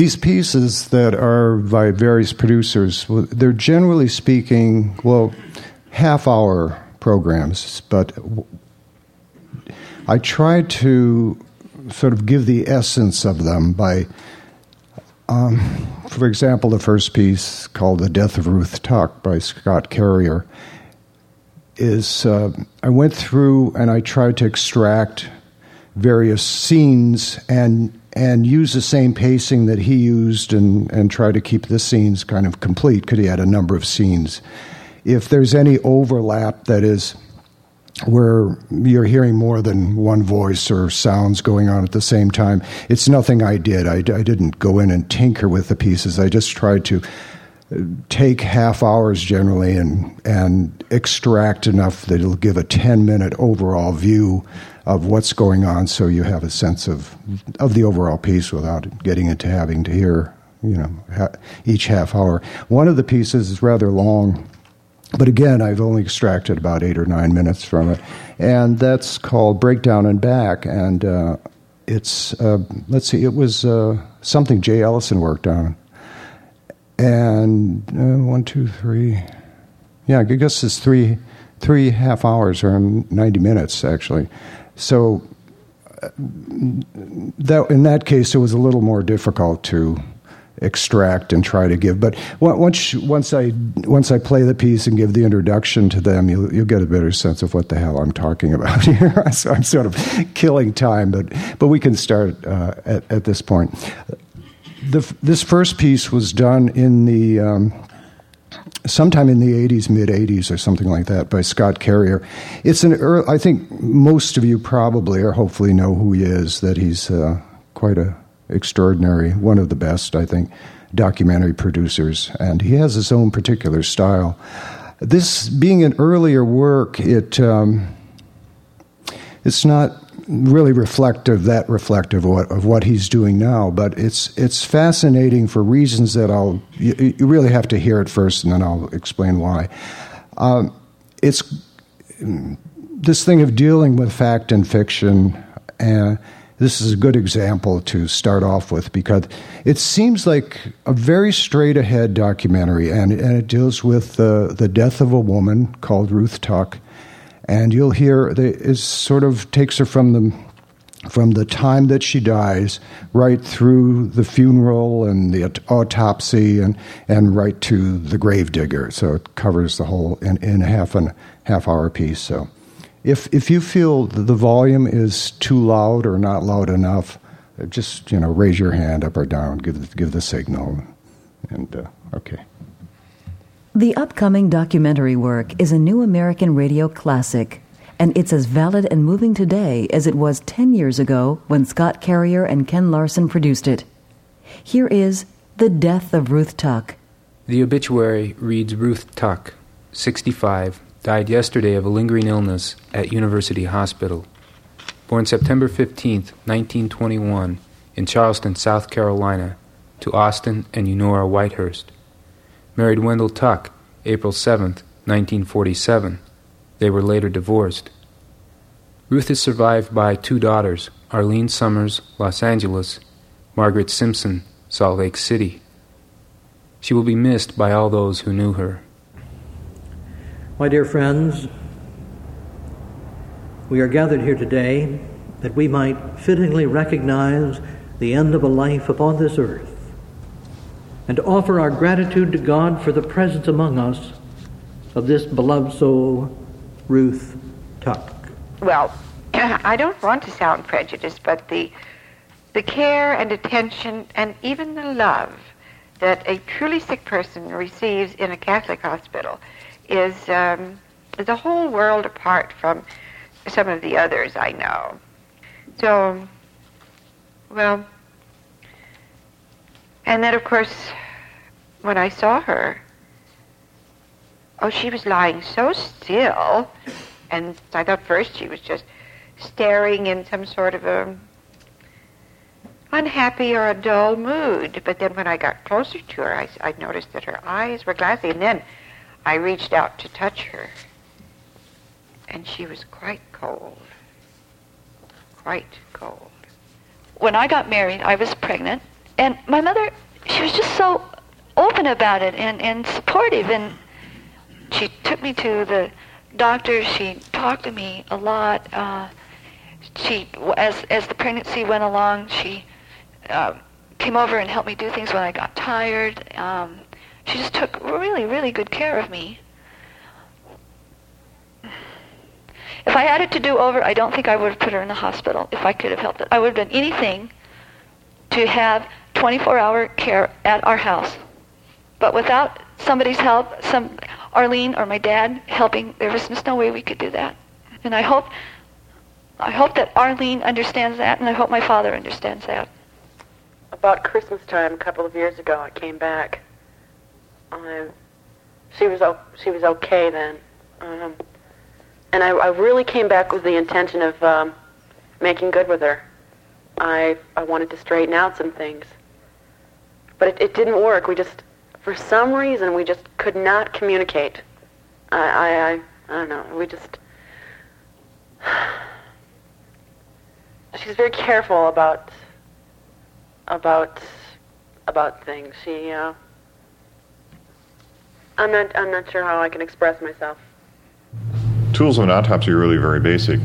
These pieces that are by various producers, they're generally speaking, well, half-hour programs, but I try to sort of give the essence of them by, for example, the first piece called The Death of Ruth Tuck by Scott Carrier is, I went through and I tried to extract various scenes and use the same pacing that he used and try to keep the scenes kind of complete because he had a number of scenes. If there's any overlap, that is, where you're hearing more than one voice or sounds going on at the same time, it's nothing I did. I didn't go in and tinker with the pieces. I just tried to take half hours generally and extract enough that it'll give a 10-minute overall view of what's going on, so you have a sense of the overall piece without getting into having to hear, you know, each half hour. One of the pieces is rather long, but again, I've only extracted about 8 or 9 minutes from it, and that's called Breakdown and Back, and it's, let's see, it was something Jay Ellison worked on, and one, two, three, yeah, I guess it's three half hours or 90 minutes, actually. So that in that case, it was a little more difficult to extract and try to give. But once I play the piece and give the introduction to them, you'll get a better sense of what the hell I'm talking about here. So I'm sort of killing time, but we can start at this point. This first piece was done in the sometime in the 80s, mid-80s or something like that, by Scott Carrier. It's an early, I think most of you probably or hopefully know who he is, that he's quite a extraordinary, one of the best, I think, documentary producers, and he has his own particular style. This being an earlier work, it's not really reflective of what he's doing now, but it's fascinating for reasons that you really have to hear it first, and then I'll explain why. It's this thing of dealing with fact and fiction, and this is a good example to start off with, because it seems like a very straight-ahead documentary, and it deals with the death of a woman called Ruth Tuck. And you'll hear it sort of takes her from the time that she dies right through the funeral and the autopsy and right to the gravedigger. So it covers the whole in a half hour piece. So if you feel the volume is too loud or not loud enough, just, you know, raise your hand up or down, give the signal, and okay. The upcoming documentary work is a New American Radio classic, and it's as valid and moving today as it was 10 years ago when Scott Carrier and Ken Larson produced it. Here is The Death of Ruth Tuck. The obituary reads, Ruth Tuck, 65, died yesterday of a lingering illness at University Hospital. Born September 15, 1921, in Charleston, South Carolina, to Austin and Unora Whitehurst. Married Wendell Tuck, April 7, 1947. They were later divorced. Ruth is survived by 2 daughters, Arlene Summers, Los Angeles, Margaret Simpson, Salt Lake City. She will be missed by all those who knew her. My dear friends, we are gathered here today that we might fittingly recognize the end of a life upon this earth, and offer our gratitude to God for the presence among us of this beloved soul, Ruth Tuck. Well, I don't want to sound prejudiced, but the care and attention and even the love that a truly sick person receives in a Catholic hospital is a whole world apart from some of the others I know. So, well, and then, of course, when I saw her, she was lying so still, and I thought first she was just staring in some sort of a unhappy or a dull mood, but then when I got closer to her, I noticed that her eyes were glassy, and then I reached out to touch her, and she was quite cold, quite cold. When I got married, I was pregnant, And my mother, she was just so open about it and supportive. And she took me to the doctor. She talked to me a lot. She, as the pregnancy went along, she came over and helped me do things when I got tired. She just took really, really good care of me. If I had it to do over, I don't think I would have put her in the hospital if I could have helped it. I would have done anything to have 24-hour care at our house. But without somebody's help, Arlene or my dad helping, there was just no way we could do that. And I hope that Arlene understands that, and I hope my father understands that. About Christmas time a couple of years ago, I came back. She was okay then. And I really came back with the intention of making good with her. I wanted to straighten out some things. But it didn't work. We just, for some reason, we just could not communicate. I don't know. We just... She's very careful about things. She, I'm not sure how I can express myself. Tools of an autopsy are really very basic.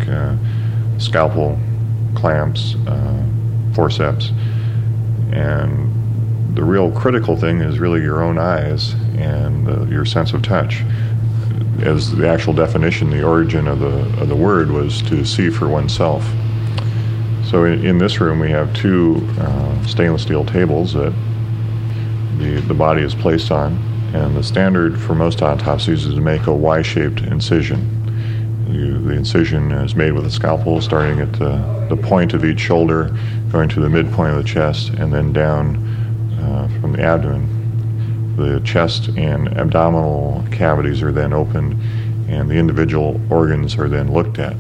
Scalpel, clamps, forceps, and the real critical thing is really your own eyes and your sense of touch. As the actual definition, the origin of the word was to see for oneself. So in this room we have two stainless steel tables that the body is placed on, and the standard for most autopsies is to make a Y-shaped incision. The incision is made with a scalpel, starting at the point of each shoulder, going to the midpoint of the chest, and then down from the abdomen. The chest and abdominal cavities are then opened, and the individual organs are then looked at.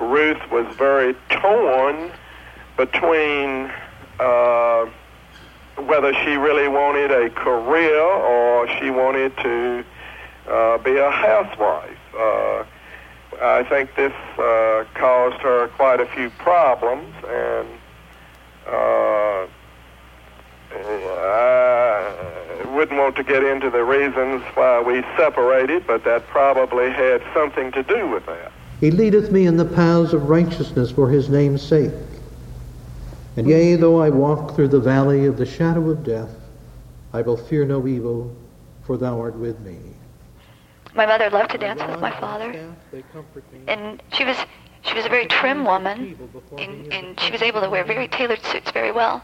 Ruth was very torn between whether she really wanted a career or she wanted to be a housewife. I think this caused her quite a few problems, and I wouldn't want to get into the reasons why we separated, but that probably had something to do with that. He leadeth me in the paths of righteousness for his name's sake. And yea, though I walk through the valley of the shadow of death, I will fear no evil, for thou art with me. My mother loved to dance with my father, and she was a very trim woman, and she was able to wear very tailored suits very well.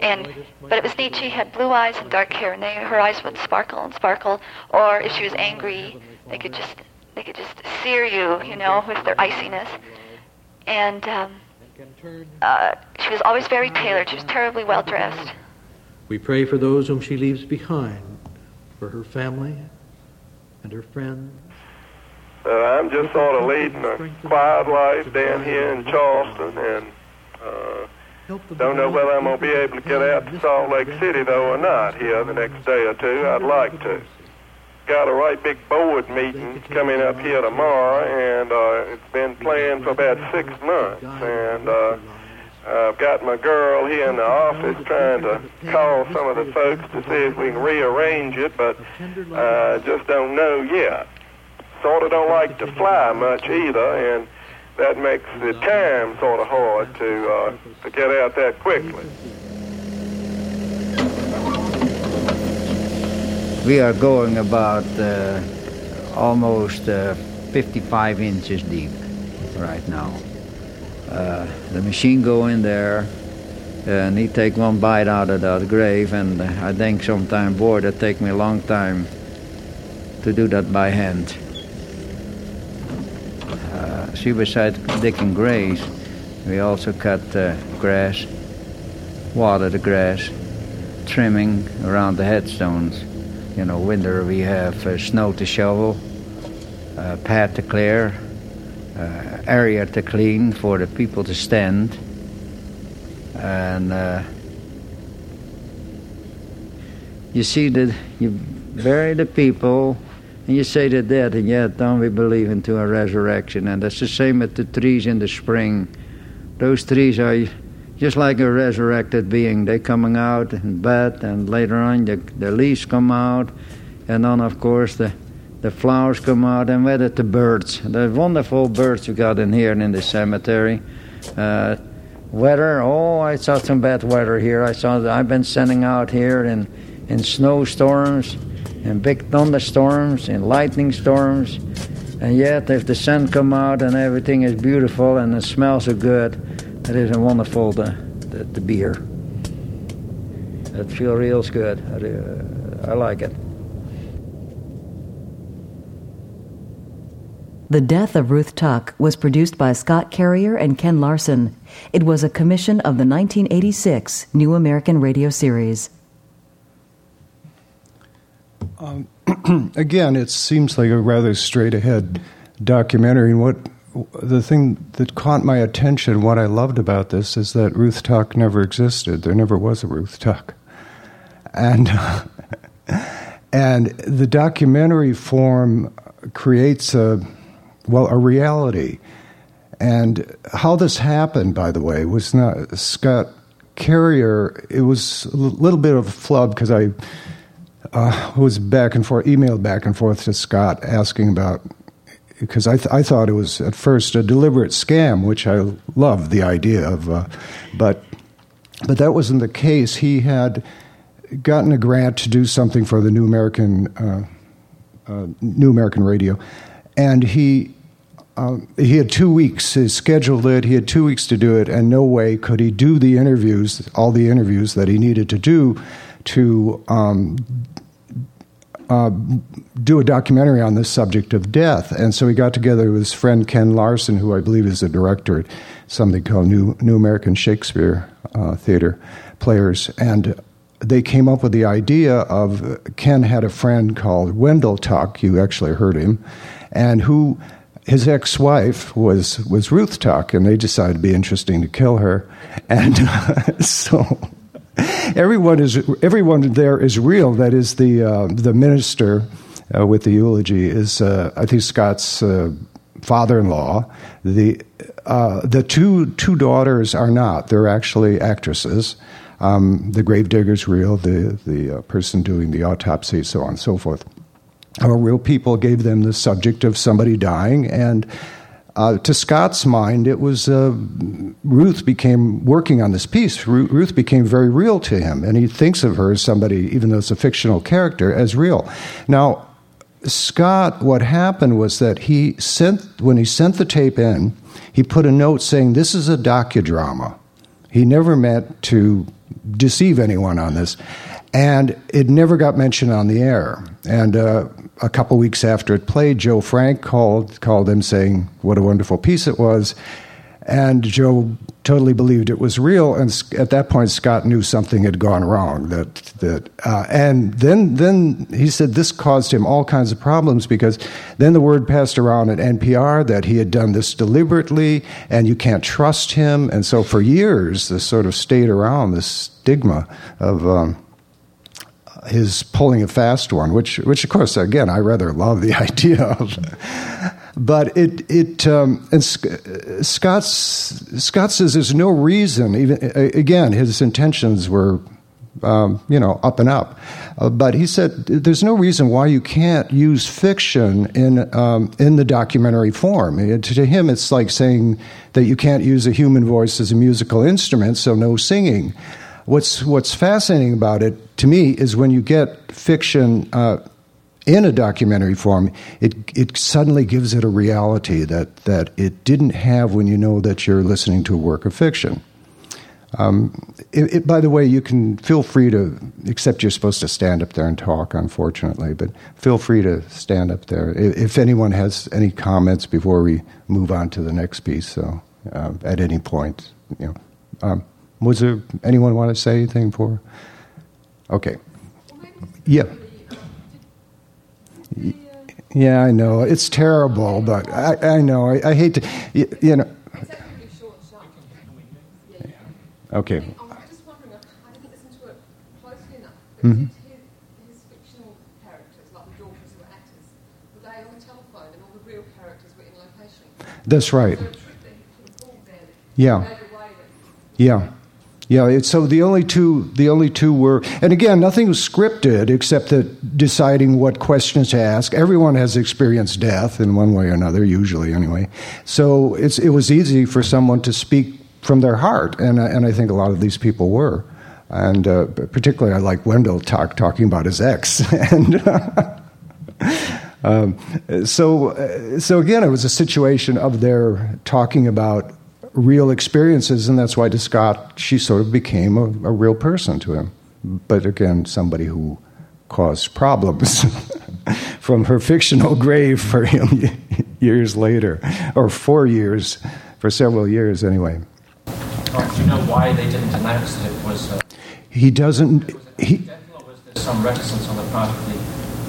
But it was neat. She had blue eyes and dark hair, and her eyes would sparkle and sparkle. Or if she was angry, they could just sear you, you know, with their iciness. And she was always very tailored. She was terribly well dressed. We pray for those whom she leaves behind, for her family and her friend. I'm just sort of leading a quiet life down here in Charleston, and don't know whether I'm going to be able to get out to Salt Lake City, though, or not here the next day or two. I'd like to. Got a right big board meeting coming up here tomorrow, and it's been planned for about 6 months, and I've got my girl here in the office trying to call some of the folks to see if we can rearrange it, but I just don't know yet. Sort of don't like to fly much either, and that makes the time sort of hard to get out that quickly. We are going about almost 55 inches deep right now. The machine go in there, and he take one bite out of that grave, and I think sometime, boy, that take me a long time to do that by hand. See, beside Dick and Grace, we also cut grass, water the grass, trimming around the headstones. You know, winter we have snow to shovel, path to clear, area to clean for the people to stand, and you see that you bury the people and you say they're dead, and yet don't we believe into a resurrection. And that's the same with the trees in the spring. Those trees are just like a resurrected being. They're coming out in bed, and later on the leaves come out, and then, of course, the flowers come out, and with it the birds. The wonderful birds you got in here and in the cemetery. Weather, oh, I saw some bad weather here. I've been sending out here in snowstorms, in big thunderstorms, in lightning storms. And yet, if the sun come out and everything is beautiful and it smells so good, it is wonderful to be here. It feels real good. I like it. The Death of Ruth Tuck was produced by Scott Carrier and Ken Larson. It was a commission of the 1986 New American Radio series. Again, it seems like a rather straight-ahead documentary. And the thing that caught my attention, what I loved about this, is that Ruth Tuck never existed. There never was a Ruth Tuck. And the documentary form creates a reality. And how this happened, by the way, was not Scott Carrier. It was a little bit of a flub because I was emailed back and forth to Scott asking about, because I thought it was at first a deliberate scam, which I loved the idea of, but that wasn't the case. He had gotten a grant to do something for the New American Radio, and he had 2 weeks. He scheduled it. He had 2 weeks to do it, and no way could he do the interviews, all the interviews that he needed to do to do a documentary on the subject of death. And so he got together with his friend Ken Larson, who I believe is a director at something called New American Shakespeare Theater Players, and they came up with the idea of, Ken had a friend called Wendell Tuck, you actually heard him, and who his ex-wife was Ruth Tuck, and they decided it'd be interesting to kill her. And so everyone there is real. That is, the minister with the eulogy is I think Scott's father-in-law. The two daughters are not. They're actually actresses. The gravedigger's real. The person doing the autopsy, so on and so forth, are real people. Gave them the subject of somebody dying, and to Scott's mind, it was Ruth became working on this piece. Ruth became very real to him, and he thinks of her as somebody, even though it's a fictional character, as real. Now, Scott, what happened was that when he sent the tape in, he put a note saying, "This is a docudrama." He never meant to deceive anyone on this, and it never got mentioned on the air. And a couple weeks after it played, Joe Frank called them saying what a wonderful piece it was, and Joe totally believed it was real. And at that point, Scott knew something had gone wrong. And then he said this caused him all kinds of problems, because then the word passed around at NPR that he had done this deliberately, and you can't trust him. And so for years, this sort of stayed around, this stigma of his pulling a fast one, which of course, again, I rather love the idea of. But Scott says there's no reason. Even again, his intentions were, up and up. But he said there's no reason why you can't use fiction in the documentary form. To him, it's like saying that you can't use a human voice as a musical instrument, so no singing. What's fascinating about it to me is when you get fiction in a documentary form, it suddenly gives it a reality that it didn't have when you know that you're listening to a work of fiction. By the way, you can feel free to, except you're supposed to stand up there and talk, unfortunately, but feel free to stand up there if anyone has any comments before we move on to the next piece. So at any point, was there anyone want to say anything for? Okay. Yeah. Yeah, I know. It's terrible, but I know. I hate to, you know. It's actually really short and sharp. Yeah. Okay. I'm just wondering, I didn't listen to it closely enough, but did his fictional characters, like the daughters who were actors, were they on the telephone and all the real characters were in location? That's right. So a trick that he could have pulled them. Yeah. Yeah. Yeah, so the only two were, and again, nothing was scripted except that deciding what questions to ask. Everyone has experienced death in one way or another, usually anyway. So it was easy for someone to speak from their heart, and I think a lot of these people were. And particularly, I like Wendell Tuck talking about his ex. And so again, it was a situation of their talking about real experiences, and that's why to Scott, she sort of became a real person to him. But again, somebody who caused problems from her fictional grave for him years later, or for several years anyway. Do you know why they didn't announce that it was... He doesn't... Was there some reticence on the part of the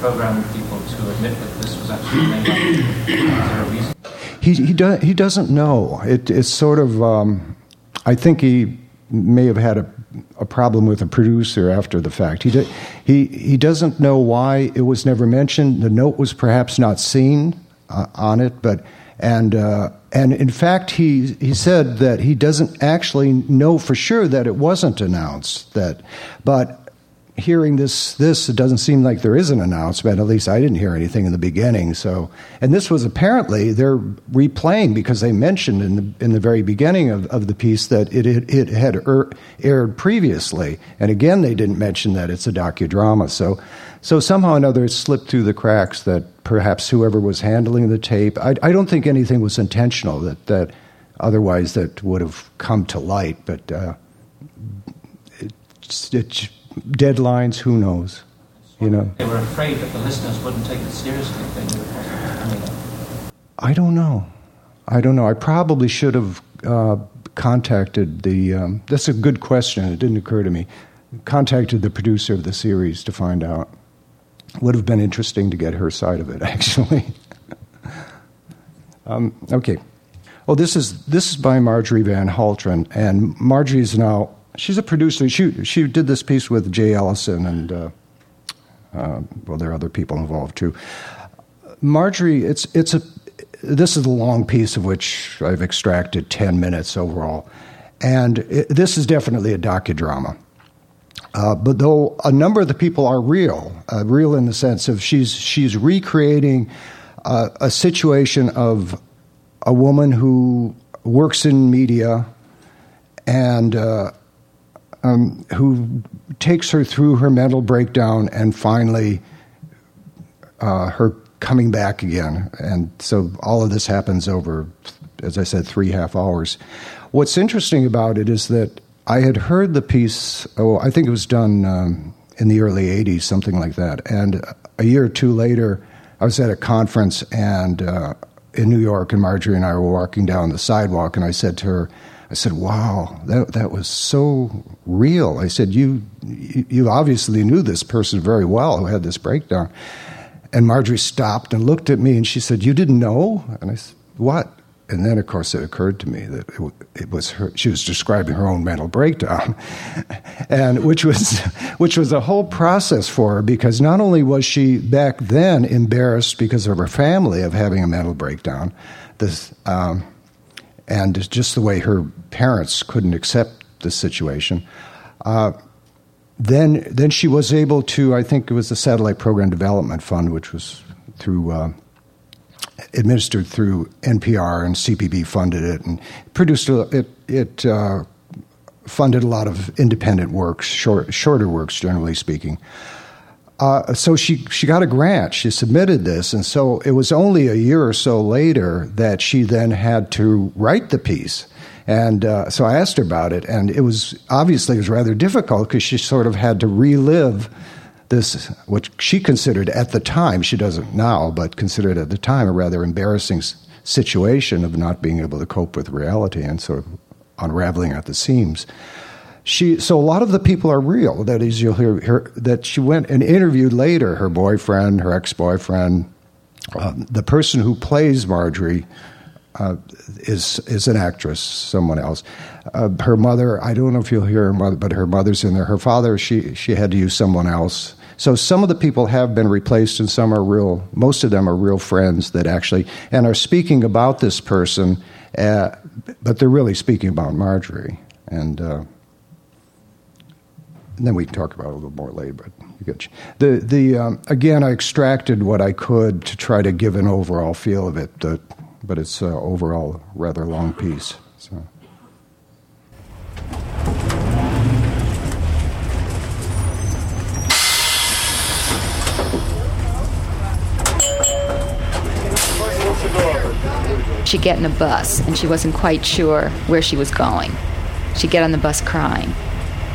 program people to admit that this was actually made up? Is there a reason? He doesn't know. It's sort of... I think he may have had a problem with a producer after the fact. He doesn't know why it was never mentioned. The note was perhaps not seen on it, but... And in fact, he said that he doesn't actually know for sure that it wasn't announced. But hearing this, it doesn't seem like there is an announcement. At least I didn't hear anything in the beginning. So, and this was apparently they're replaying because they mentioned in the very beginning of the piece that it had aired previously, and again they didn't mention that it's a docudrama. So somehow or another, it slipped through the cracks that perhaps whoever was handling the tape... I don't think anything was intentional that otherwise that would have come to light, but it's deadlines, who knows, you know. They were afraid that the listeners wouldn't take it seriously. I don't know. I probably should have contacted the... that's a good question. It didn't occur to me. Contacted the producer of the series to find out. Would have been interesting to get her side of it, actually. Okay. Oh, this is by Marjorie Van Haltren, and Marjorie's now, she's a producer. She did this piece with Jay Ellison, and there are other people involved too. Marjorie, this is a long piece of which I've extracted 10 minutes overall, and this is definitely a docudrama. But though a number of the people are real in the sense of she's recreating a situation of a woman who works in media and who takes her through her mental breakdown and finally her coming back again. And so all of this happens over, as I said, 3.5 hours. What's interesting about it is that I had heard the piece, I think it was done in the early 80s, something like that. And a year or two later, I was at a conference and in New York, and Marjorie and I were walking down the sidewalk, and I said to her, wow, that was so real. I said, you obviously knew this person very well who had this breakdown. And Marjorie stopped and looked at me, and she said, you didn't know? And I said, what? And then, of course, it occurred to me that it was her. She was describing her own mental breakdown, and which was a whole process for her, because not only was she back then embarrassed because of her family of having a mental breakdown, and just the way her parents couldn't accept the situation. Then she was able to. I think it was the Satellite Program Development Fund, which was through. Administered through NPR, and CPB funded it, and produced it. It funded a lot of independent works, shorter works, generally speaking. So she got a grant. She submitted this, and so it was only a year or so later that she then had to write the piece. And so I asked her about it, and it was rather difficult because she sort of had to relive this, what she considered at the time, she doesn't now, but considered at the time a rather embarrassing situation of not being able to cope with reality and sort of unraveling at the seams. So a lot of the people are real. That is, you'll hear her, that she went and interviewed later her boyfriend, her ex-boyfriend. The person who plays Marjorie is an actress, someone else. Her mother, I don't know if you'll hear her mother, but her mother's in there. Her father, she had to use someone else. So some of the people have been replaced, and some are real. Most of them are real friends that actually, and are speaking about this person, but they're really speaking about Marjorie. And And then we can talk about it a little more later, but you get again, I extracted what I could to try to give an overall feel of it, but it's overall a rather long piece. So. She'd get in a bus, and she wasn't quite sure where she was going. She'd get on the bus crying.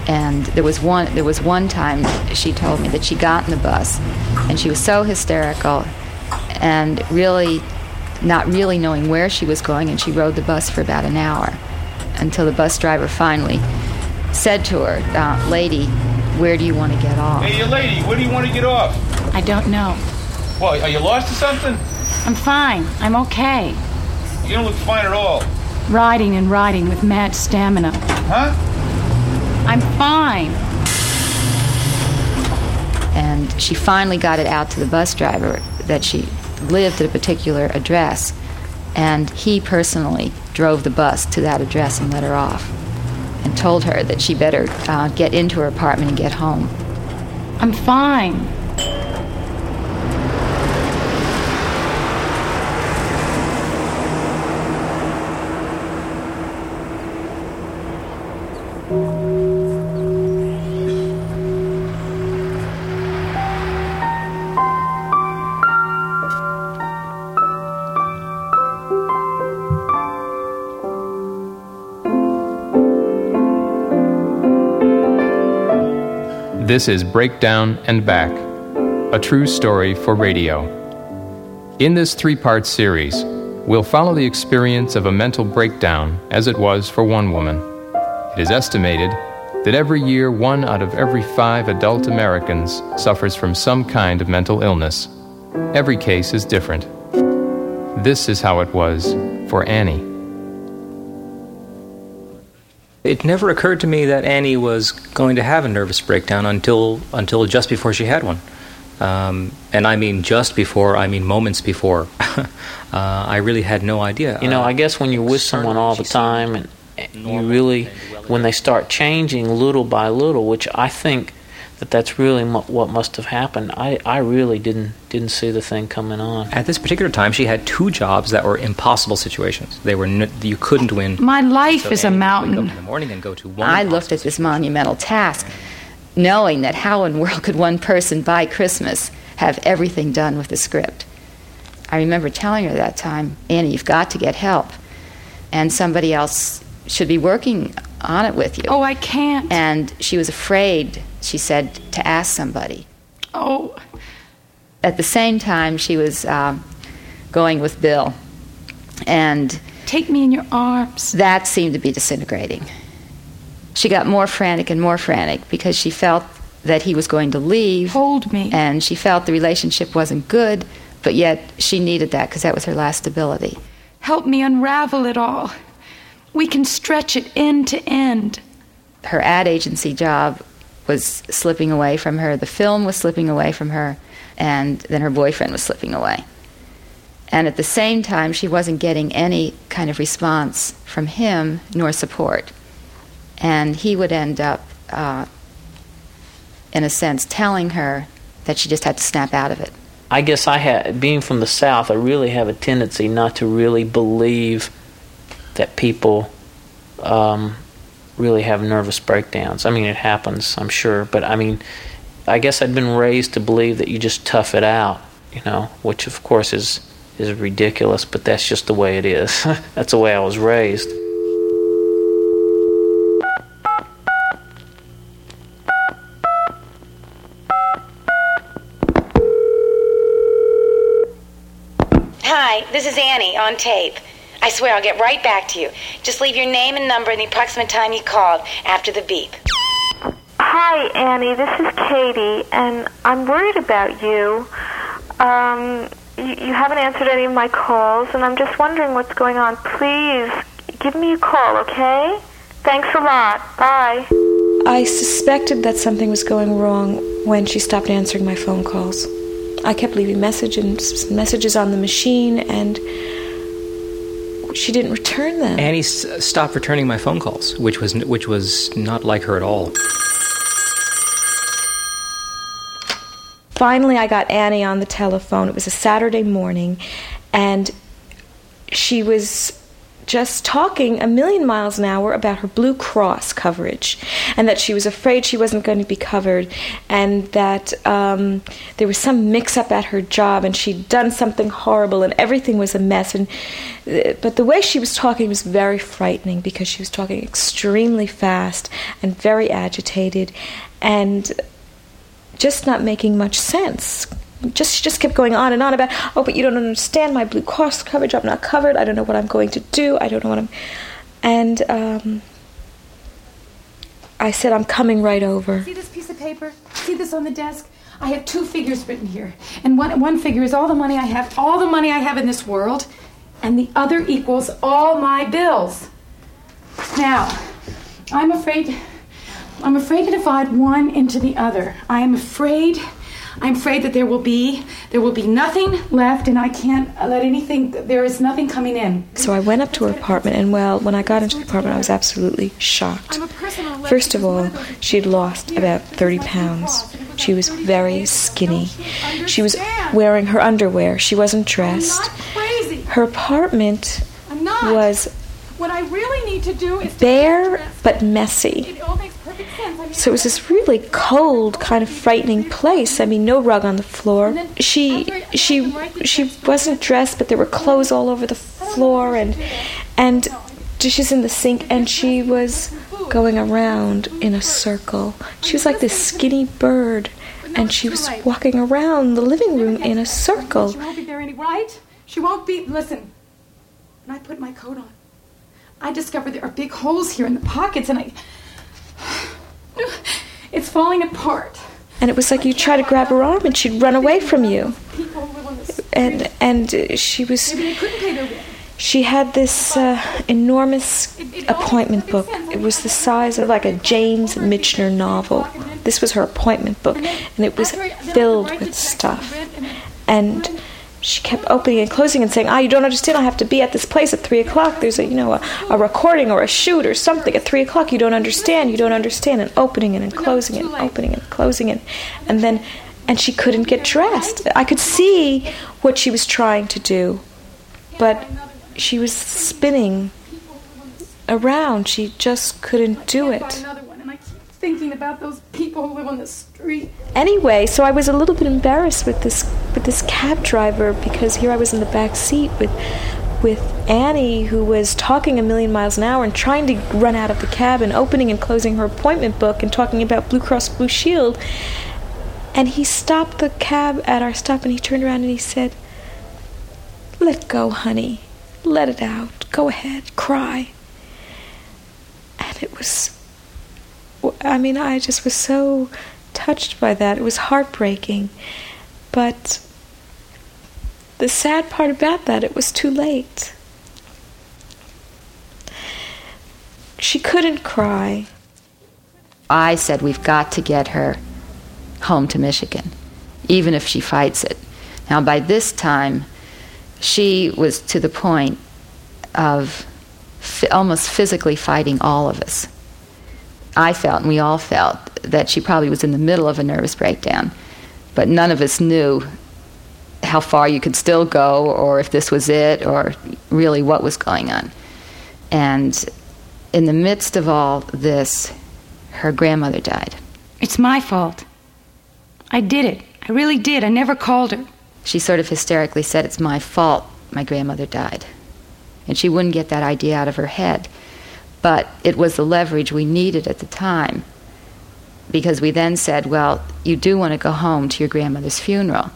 And there was one time she told me that she got in the bus, and she was so hysterical and really not really knowing where she was going, and she rode the bus for about an hour until the bus driver finally said to her, lady, where do you want to get off? Hey, you lady, where do you want to get off? I don't know. Well, are you lost or something? I'm fine. I'm okay. You don't look fine at all. Riding and riding with mad stamina. Huh? I'm fine. And she finally got it out to the bus driver that she lived at a particular address, and he personally drove the bus to that address and let her off and told her that she better get into her apartment and get home. I'm fine. This is Breakdown and Back, a true story for radio. In this three-part series, we'll follow the experience of a mental breakdown as it was for one woman. It is estimated that every year 1 out of every 5 adult Americans suffers from some kind of mental illness. Every case is different. This is how it was for Annie. It never occurred to me that Annie was going to have a nervous breakdown until just before she had one. And I mean just before, I mean moments before. I really had no idea. You know, I guess when you're with someone all the time, and you really, when they start changing little by little, which I think that's really what must have happened, I really didn't see the thing coming on. At this particular time, she had 2 jobs that were impossible situations. They were you couldn't win. My life is a mountain. Wake up in the morning and go to one. I looked at this monumental task, knowing that how in the world could one person by Christmas have everything done with the script? I remember telling her that time, Annie, you've got to get help, and somebody else should be working on it with you. Oh, I can't. And she was afraid, she said, to ask somebody. Oh. At the same time, she was going with Bill. And take me in your arms. That seemed to be disintegrating. She got more frantic because she felt that he was going to leave. Hold me. And she felt the relationship wasn't good, but yet she needed that because that was her last stability. Help me unravel it all. We can stretch it end to end. Her ad agency job was slipping away from her. The film was slipping away from her. And then her boyfriend was slipping away. And at the same time, she wasn't getting any kind of response from him, nor support. And he would end up, in a sense, telling her that she just had to snap out of it. I guess being from the South, I really have a tendency not to really believe that people really have nervous breakdowns. I mean, it happens, I'm sure, but I mean, I guess I'd been raised to believe that you just tough it out, you know, which of course is ridiculous, but that's just the way it is. That's the way I was raised. Hi, this is Annie on tape. I swear I'll get right back to you. Just leave your name and number and the approximate time you called after the beep. Hi, Annie. This is Katie, and I'm worried about you. You haven't answered any of my calls, and I'm just wondering what's going on. Please, give me a call, okay? Thanks a lot. Bye. I suspected that something was going wrong when she stopped answering my phone calls. I kept leaving messages on the machine, and she didn't return them. Annie stopped returning my phone calls, which was not like her at all. Finally, I got Annie on the telephone. It was a Saturday morning, and she was just talking a million miles an hour about her Blue Cross coverage, and that she was afraid she wasn't going to be covered, and that there was some mix-up at her job, and she'd done something horrible, and everything was a mess. But the way she was talking was very frightening, because she was talking extremely fast and very agitated, and just not making much sense. She just kept going on and on about, oh, but you don't understand my Blue Cross coverage. I'm not covered. I don't know what I'm going to do. I don't know what I'm... And I said, I'm coming right over. See this piece of paper? See this on the desk? I have two figures written here. And one figure is all the money I have, all the money I have in this world, and the other equals all my bills. Now, I'm afraid to divide one into the other. I'm afraid that there will be nothing left, and I can't let anything, there is nothing coming in. So I went up to her apartment, and when I got into the apartment, I was absolutely shocked. First of all, she had lost about 30 pounds. She was very skinny. She was wearing her underwear. She wasn't dressed. Her apartment was bare but messy. So it was this really cold, kind of frightening place. I mean, no rug on the floor. She wasn't dressed, but there were clothes all over the floor and dishes in the sink, and she was going around in a circle. She was like this skinny bird, and she was walking around the living room in a circle. She won't be there any, right? She won't be... Listen, and I put my coat on. I discovered there are big holes here in the pockets, and I... It's falling apart. And it was like you try to grab her arm and she'd run away from you. And she was... She had this enormous appointment book. It was the size of like a James Michener novel. This was her appointment book. And it was filled with stuff. And she kept opening and closing and saying, you don't understand, I have to be at this place at 3 o'clock. There's a recording or a shoot or something at 3 o'clock. You don't understand. And opening it and closing it and opening it and closing it. And she couldn't get dressed. I could see what she was trying to do, but she was spinning around. She just couldn't do it. Thinking about those people who live on the street. Anyway, so I was a little bit embarrassed with this cab driver, because here I was in the back seat with Annie, who was talking a million miles an hour and trying to run out of the cab and opening and closing her appointment book and talking about Blue Cross Blue Shield. And he stopped the cab at our stop, and he turned around and he said, "Let go, honey. Let it out. Go ahead. Cry." And it was... I mean, I just was so touched by that. It was heartbreaking. But the sad part about that, it was too late. She couldn't cry. I said, we've got to get her home to Michigan, even if she fights it. Now, by this time, she was to the point of almost physically fighting all of us. I felt, and we all felt, that she probably was in the middle of a nervous breakdown. But none of us knew how far you could still go, or if this was it, or really what was going on. And in the midst of all this, her grandmother died. It's my fault. I did it. I really did. I never called her. She sort of hysterically said, it's my fault my grandmother died. And she wouldn't get that idea out of her head. But it was the leverage we needed at the time, because we then said, well, you do want to go home to your grandmother's funeral.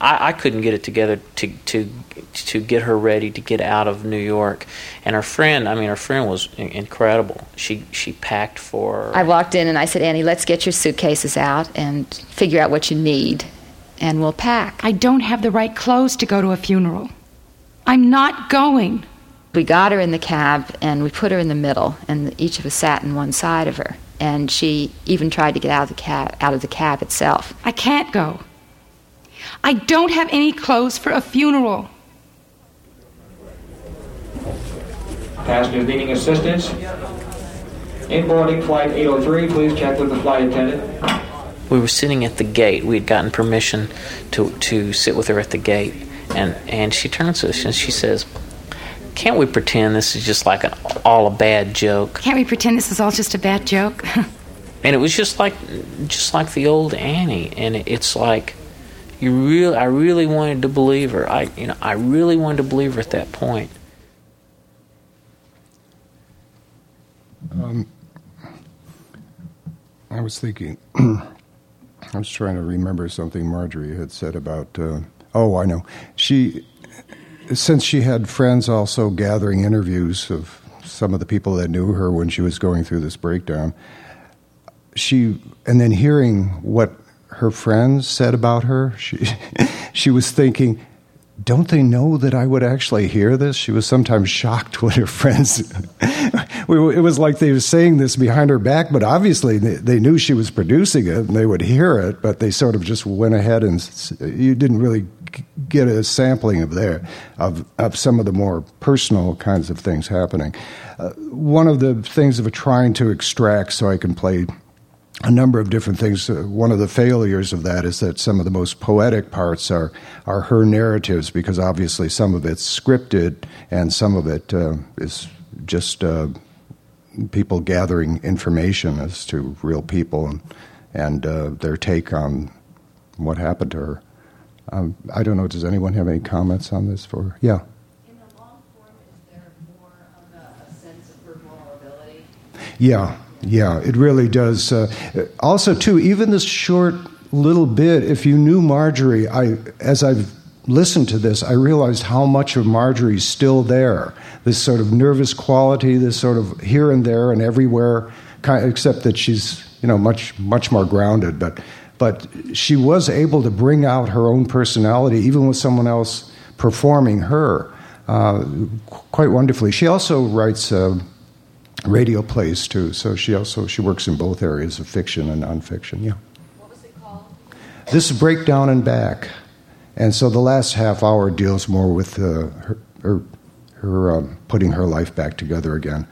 I couldn't get it together to get her ready to get out of New York. And her friend was incredible. She packed for... I walked in and I said, Annie, let's get your suitcases out and figure out what you need, and we'll pack. I don't have the right clothes to go to a funeral. I'm not going. We got her in the cab, and we put her in the middle, and each of us sat in one side of her. And she even tried to get out of the cab itself. I can't go. I don't have any clothes for a funeral. Passengers needing assistance. Inboarding flight 803, please check with the flight attendant. we were sitting at the gate. We had gotten permission to sit with her at the gate. And she turns to us and she says, "Can't we pretend this is just like all a bad joke? Can't we pretend this is all just a bad joke?" And it was just like the old Annie. And it's like, I really wanted to believe her. I really wanted to believe her at that point. I was thinking, I was trying to remember something Marjorie had said about, I know. Since she had friends also gathering interviews of some of the people that knew her when she was going through this breakdown, and then hearing what her friends said about her, she was thinking, don't they know that I would actually hear this? She was sometimes shocked when her friends... It was like they were saying this behind her back, but obviously they knew she was producing it, and they would hear it, but they sort of just went ahead, and you didn't really get a sampling of some of the more personal kinds of things happening. One of the things of trying to extract so I can play... a number of different things. One of the failures of that is that some of the most poetic parts are her narratives, because obviously some of it's scripted and some of it is just people gathering information as to real people and their take on what happened to her. I don't know, does anyone have any comments on this? Yeah. In the long form, is there more of a sense of her vulnerability? Yeah. Yeah, it really does. Also, too, even this short little bit, if you knew Marjorie, as I've listened to this, I realized how much of Marjorie's still there, this sort of nervous quality, this sort of here and there and everywhere, except that she's, much, much more grounded. But she was able to bring out her own personality, even with someone else performing her quite wonderfully. She also writes... radio plays, too, so she works in both areas of fiction and nonfiction, yeah. What was it called? This is Breakdown and Back. And so the last half hour deals more with her putting her life back together again.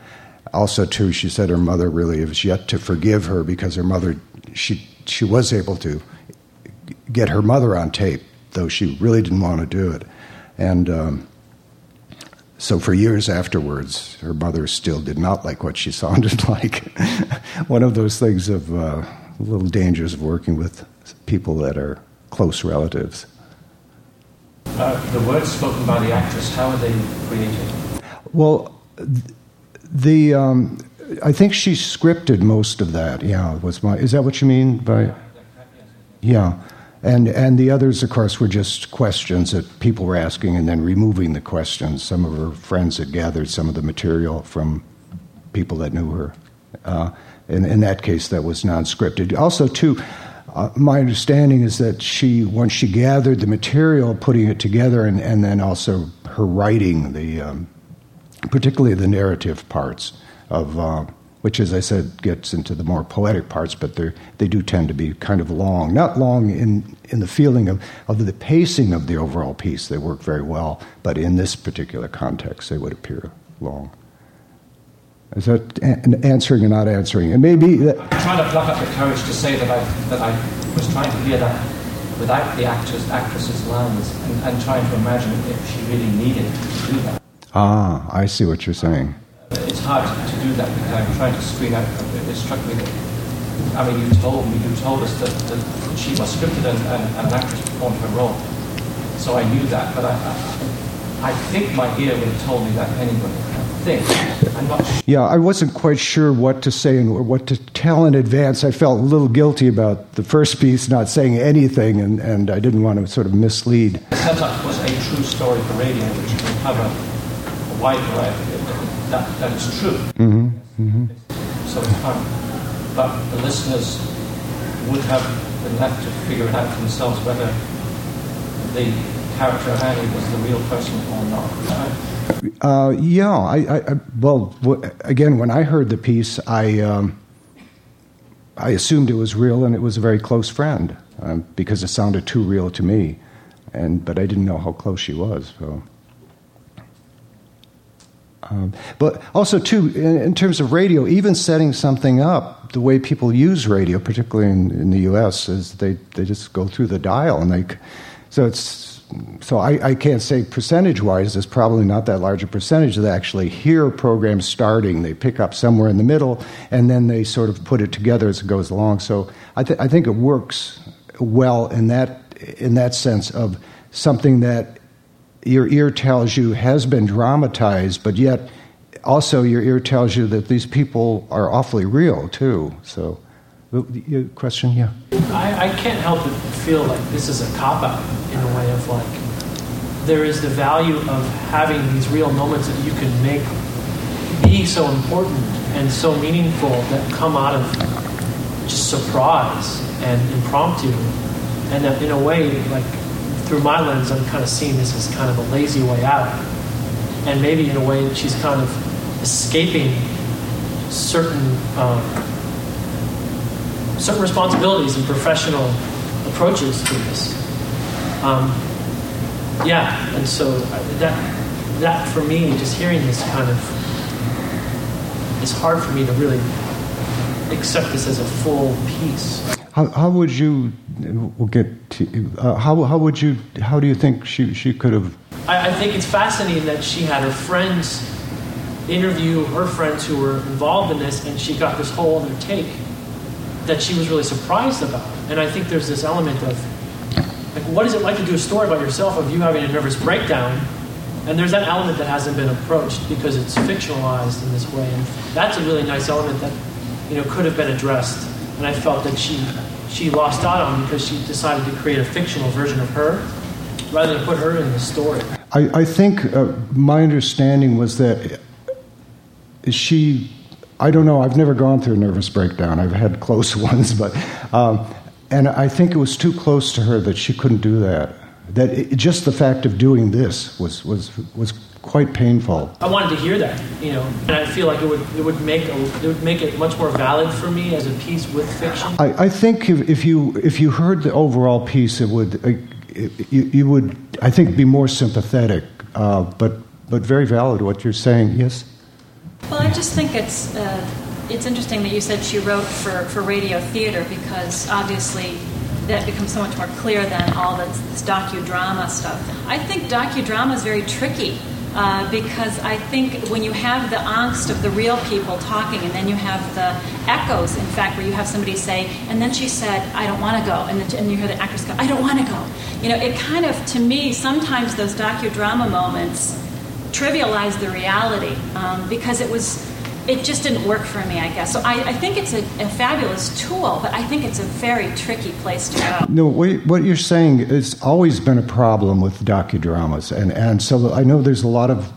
Also, too, she said her mother really is yet to forgive her, because her mother, she was able to get her mother on tape, though she really didn't want to do it. And... so for years afterwards, her mother still did not like what she sounded like. One of those things of little dangers of working with people that are close relatives. The words spoken by the actress, how are they created? Well, I think she scripted most of that. Yeah, is that what you mean by? Yeah. And the others, of course, were just questions that people were asking and then removing the questions. Some of her friends had gathered some of the material from people that knew her. In that case, that was non-scripted. Also, too, my understanding is that once she gathered the material, putting it together, and then also her writing, particularly the narrative parts of... which, as I said, gets into the more poetic parts, but they do tend to be kind of long. Not long in the feeling of the pacing of the overall piece. They work very well, but in this particular context, they would appear long. Is that answering or not answering? And maybe I'm trying to pluck up the courage to say that I was trying to hear that without the actress's lines and trying to imagine if she really needed to do that. Ah, I see what you're saying. It's hard to do that because I'm trying to screen out. It struck me that, you told us that she was scripted and an actress performed her role. So I knew that, but I think my ear would have told me that anyway. Yeah, I wasn't quite sure what to say and what to tell in advance. I felt a little guilty about the first piece not saying anything, and I didn't want to sort of mislead. The setup was a true story for radio, which can cover a wide variety of things. That is true. Mm-hmm. Mm-hmm. So it's hard. But the listeners would have been left to figure it out for themselves whether the character of Annie was the real person or not. Again, when I heard the piece, I assumed it was real, and it was a very close friend because it sounded too real to me, but I didn't know how close she was, so... But also, too, in terms of radio, even setting something up, the way people use radio, particularly in the U.S., is they just go through the dial, and they I can't say percentage-wise, there's probably not that large a percentage that actually hear programs starting. They pick up somewhere in the middle, and then they sort of put it together as it goes along. So I think it works well in that sense of something that your ear tells you has been dramatized, but yet also your ear tells you that these people are awfully real, too. So, your question, yeah? I can't help but feel like this is a cop-out in a way of, like, there is the value of having these real moments that you can make be so important and so meaningful that come out of just surprise and impromptu, and that in a way, like, through my lens, I'm kind of seeing this as kind of a lazy way out. And maybe in a way she's kind of escaping certain responsibilities and professional approaches to this. And so that for me, just hearing this kind of, it's hard for me to really accept this as a full piece. How would you? We'll get to how would you? How do you think she could have? I think it's fascinating that she had her friends interview her friends who were involved in this, and she got this whole other take that she was really surprised about. And I think there's this element of, like, what is it like to do a story about yourself of you having a nervous breakdown? And there's that element that hasn't been approached because it's fictionalized in this way, and that's a really nice element that, you know, could have been addressed. And I felt that she lost out on because she decided to create a fictional version of her rather than put her in the story. I think my understanding was that she, I don't know, I've never gone through a nervous breakdown. I've had close ones, but and I think it was too close to her that she couldn't do that. That just the fact of doing this was quite painful. I wanted to hear that, you know, and I feel like it would make it much more valid for me as a piece with fiction. I think if you heard the overall piece, it would you would, I think, be more sympathetic, but very valid what you're saying. Yes. Well, I just think it's interesting that you said she wrote for radio theater, because obviously that becomes so much more clear than all this docudrama stuff. I think docudrama is very tricky. Because I think when you have the angst of the real people talking, and then you have the echoes, in fact, where you have somebody say, and then she said, I don't want to go, and you hear the actress go, I don't want to go. You know, it kind of, to me, sometimes those docudrama moments trivialize the reality, because it just didn't work for me, I guess. So I think it's a fabulous tool, but I think it's a very tricky place to go. No, what you're saying has always been a problem with docudramas. And so I know there's a lot of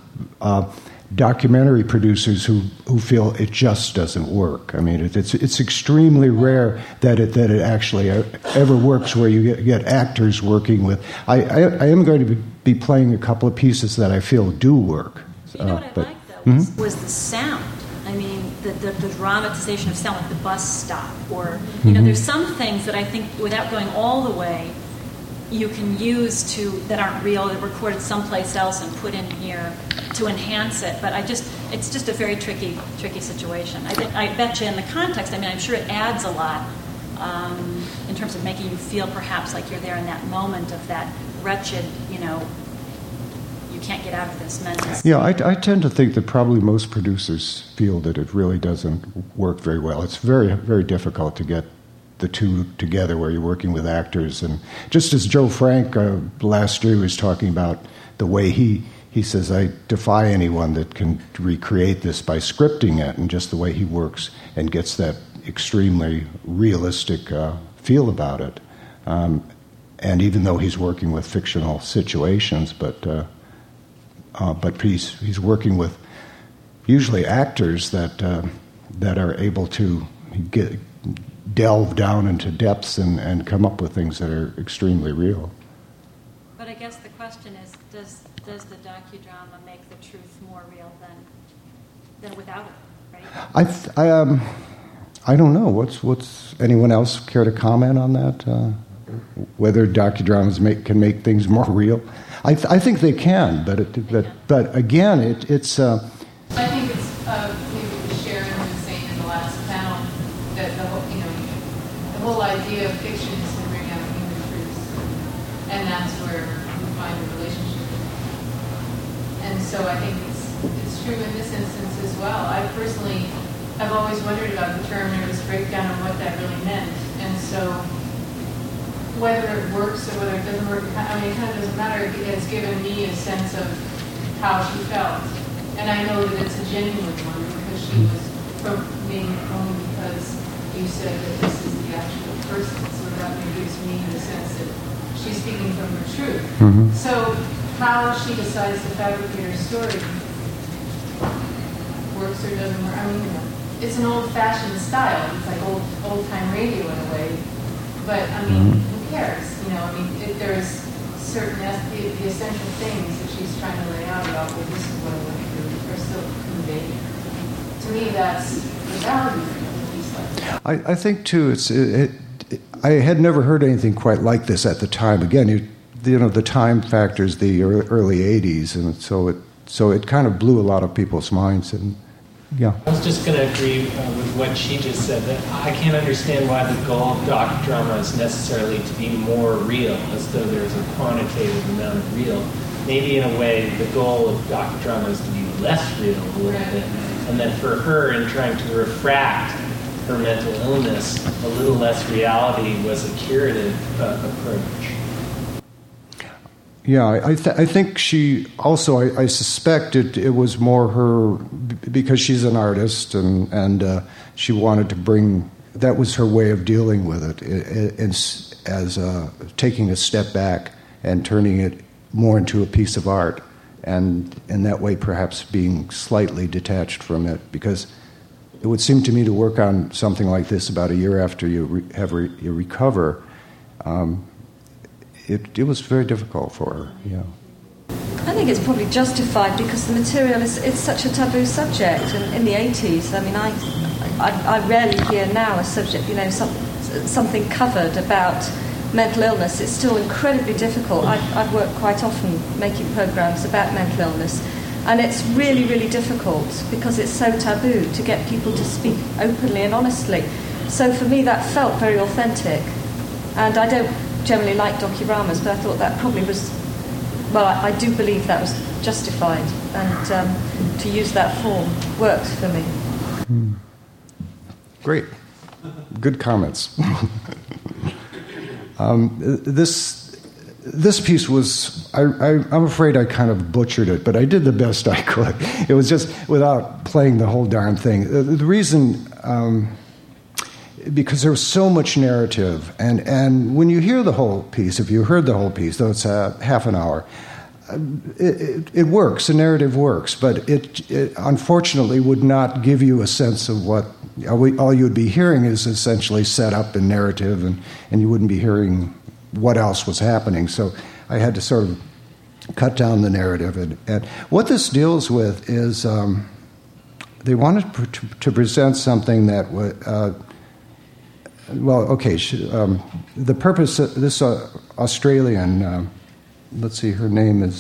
documentary producers who feel it just doesn't work. I mean, it's extremely rare that it actually ever works where you get actors working with. I am going to be playing a couple of pieces that I feel do work. You know what I liked, though, was the sound. I mean, the dramatization of sound, like the bus stop, or, you know, there's some things that I think, without going all the way, you can use that aren't real, that recorded someplace else and put in here to enhance it. But it's just a very tricky situation. I bet you in the context, I mean, I'm sure it adds a lot in terms of making you feel perhaps like you're there in that moment of that wretched, you know, you can't get out of this mess. Yeah, I tend to think that probably most producers feel that it really doesn't work very well. It's very, very difficult to get the two together where you're working with actors. And just as Joe Frank last year was talking about the way he says, I defy anyone that can recreate this by scripting it, and just the way he works and gets that extremely realistic feel about it. And even though he's working with fictional situations, but he's working with usually actors that are able to delve down into depths and come up with things that are extremely real. But I guess the question is, does the docudrama make the truth more real than without it? Right? I don't know. What's anyone else care to comment on that? Whether docudramas can make things more real? I think they can, but again, it's find a relationship with. And so I think it's true in this instance as well. I personally have always wondered about the term nervous breakdown and what that really meant. And so whether it works or whether it doesn't work, I mean, it kind of doesn't matter. It's given me a sense of how she felt. And I know that it's a genuine one because she was being only because you said that this is the actual person. So that gives me the sense that she's speaking from her truth. Mm-hmm. So how she decides to fabricate her story works or doesn't work. I mean, it's an old-fashioned style. It's like old-time radio in a way. But, I mean, who cares? You know, I mean, if there's certain the essential things that she's trying to lay out about, well, this is what I want to do, are still conveyed. To me, that's the value of these things. I think too. I had never heard anything quite like this at the time. Again, you know, the time factors, the early '80s, and so it kind of blew a lot of people's minds. And yeah, I was just going to agree with what she just said. That I can't understand why the golf doc drama is necessarily to be more real, as though there's a quantitative amount of real. Maybe in a way, the goal of doc drama is to be less real a little bit, and that for her, in trying to refract her mental illness, a little less reality was a curative approach. Yeah, I think she also, I suspect it was more her, because she's an artist and she wanted to bring, that was her way of dealing with it, as taking a step back and turning it more into a piece of art, and in that way perhaps being slightly detached from it, because it would seem to me to work on something like this about a year after you recover, It was very difficult for her. Yeah, I think it's probably justified because the material is such a taboo subject. And in the '80s, I mean, I rarely hear now a subject, you know, something covered about mental illness. It's still incredibly difficult. I've worked quite often making programs about mental illness, and it's really, really difficult because it's so taboo to get people to speak openly and honestly. So for me, that felt very authentic, and I don't generally like docuramas, but I thought that probably was, well, I do believe that was justified, and to use that form worked for me. Great. Good comments. This piece was, I'm afraid I kind of butchered it, but I did the best I could. It was just without playing the whole darn thing. The reason... because there was so much narrative, and when you hear the whole piece, if you heard the whole piece, though it's half an hour, it works, the narrative works, but it unfortunately would not give you a sense of what, all you would be hearing is essentially set up and narrative, and you wouldn't be hearing what else was happening, so I had to sort of cut down the narrative, and what this deals with is they wanted to present something that would... the purpose of this Australian, let's see, her name is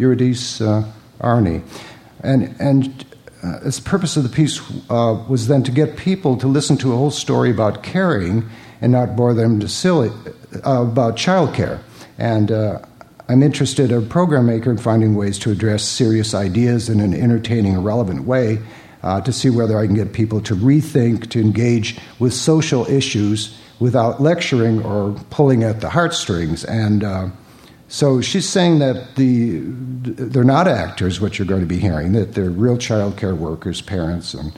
Eurydice Arney, and its purpose of the piece was then to get people to listen to a whole story about caring and not bore them to silly about childcare. And I'm interested, a program maker, in finding ways to address serious ideas in an entertaining and relevant way. To see whether I can get people to rethink, to engage with social issues without lecturing or pulling at the heartstrings. And so she's saying that they're not actors, what you're going to be hearing, that they're real child care workers, parents, and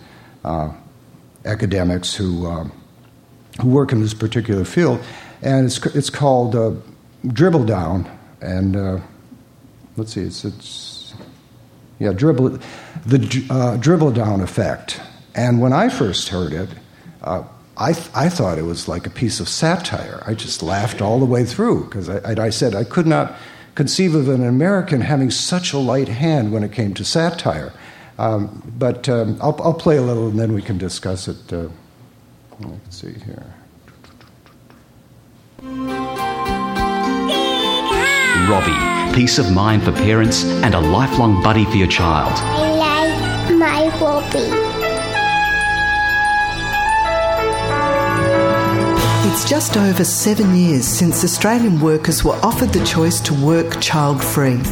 academics who work in this particular field. And it's called Dribble Down. And let's see, the dribble down effect. And when I first heard it, I thought it was like a piece of satire. I just laughed all the way through because I said I could not conceive of an American having such a light hand when it came to satire. But I'll play a little and then we can discuss it. Let's see here. Robbie, peace of mind for parents and a lifelong buddy for your child. I like my Robbie. It's just over 7 years since Australian workers were offered the choice to work child-free.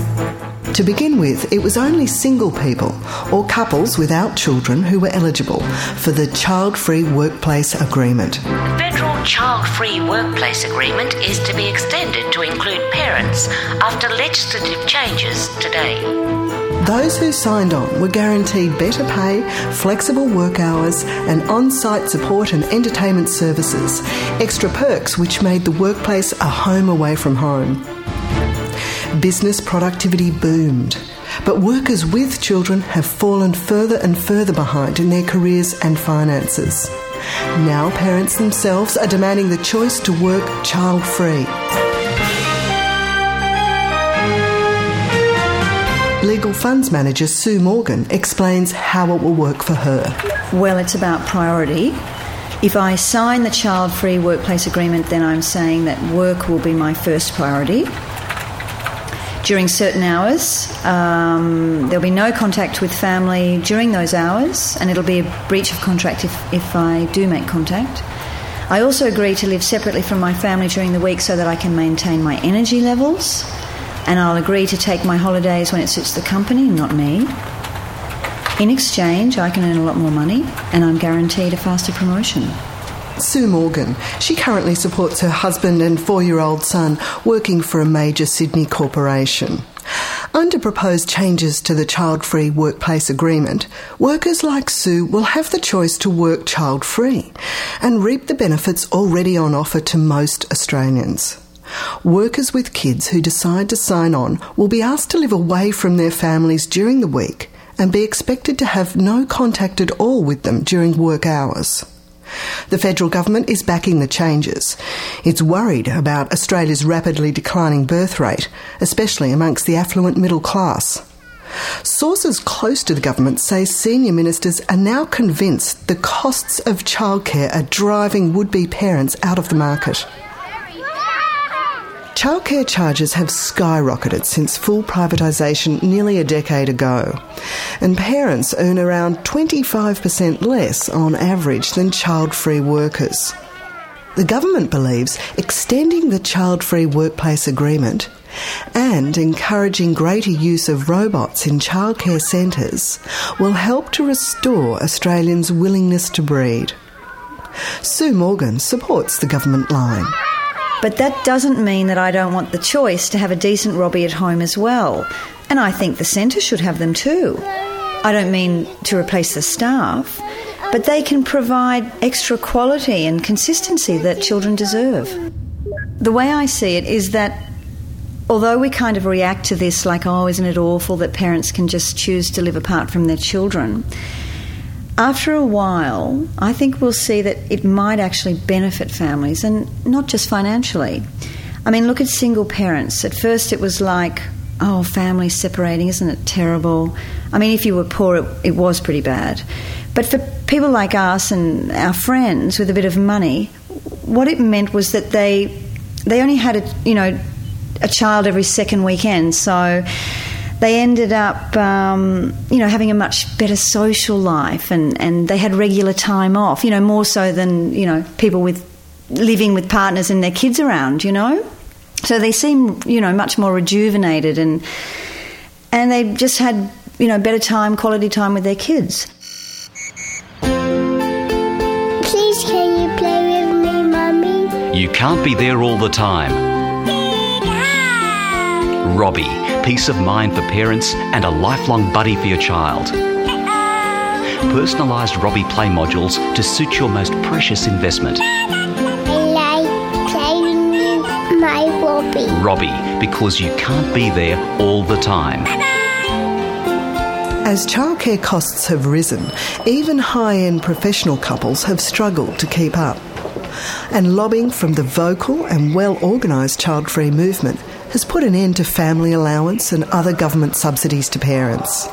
To begin with, it was only single people or couples without children who were eligible for the Child-Free Workplace Agreement. The Federal Child-Free Workplace Agreement is to be extended to include parents after legislative changes today. Those who signed on were guaranteed better pay, flexible work hours and on-site support and entertainment services, extra perks which made the workplace a home away from home. Business productivity boomed, but workers with children have fallen further and further behind in their careers and finances. Now parents themselves are demanding the choice to work child-free. Legal Funds Manager Sue Morgan explains how it will work for her. Well, it's about priority. If I sign the Child-Free Workplace Agreement, then I'm saying that work will be my first priority. During certain hours, there'll be no contact with family during those hours, and it'll be a breach of contract if I do make contact. I also agree to live separately from my family during the week so that I can maintain my energy levels, and I'll agree to take my holidays when it suits the company, not me. In exchange, I can earn a lot more money, and I'm guaranteed a faster promotion. Sue Morgan. She currently supports her husband and 4-year-old son working for a major Sydney corporation. Under proposed changes to the Child-Free Workplace Agreement, workers like Sue will have the choice to work child-free and reap the benefits already on offer to most Australians. Workers with kids who decide to sign on will be asked to live away from their families during the week and be expected to have no contact at all with them during work hours. The federal government is backing the changes. It's worried about Australia's rapidly declining birth rate, especially amongst the affluent middle class. Sources close to the government say senior ministers are now convinced the costs of childcare are driving would-be parents out of the market. Childcare charges have skyrocketed since full privatisation nearly a decade ago, and parents earn around 25% less on average than child-free workers. The government believes extending the Child-Free Workplace Agreement and encouraging greater use of robots in childcare centres will help to restore Australians' willingness to breed. Sue Morgan supports the government line. But that doesn't mean that I don't want the choice to have a decent Robbie at home as well. And I think the centre should have them too. I don't mean to replace the staff, but they can provide extra quality and consistency that children deserve. The way I see it is that although we kind of react to this like, oh, isn't it awful that parents can just choose to live apart from their children, after a while, I think we'll see that it might actually benefit families, and not just financially. I mean, look at single parents. At first it was like, oh, families separating, isn't it terrible? I mean, if you were poor, it was pretty bad. But for people like us and our friends with a bit of money, what it meant was that they only had a child every second weekend, so they ended up, having a much better social life and they had regular time off, more so than, people with living with partners and their kids around, So they seem, much more rejuvenated and they just had, better time, quality time with their kids. Please can you play with me, Mummy? You can't be there all the time. Robbie, peace of mind for parents and a lifelong buddy for your child. Personalised Robbie play modules to suit your most precious investment. I like playing with my Robbie. Robbie, because you can't be there all the time. As childcare costs have risen, even high-end professional couples have struggled to keep up. And lobbying from the vocal and well-organised child-free movement has put an end to family allowance and other government subsidies to parents.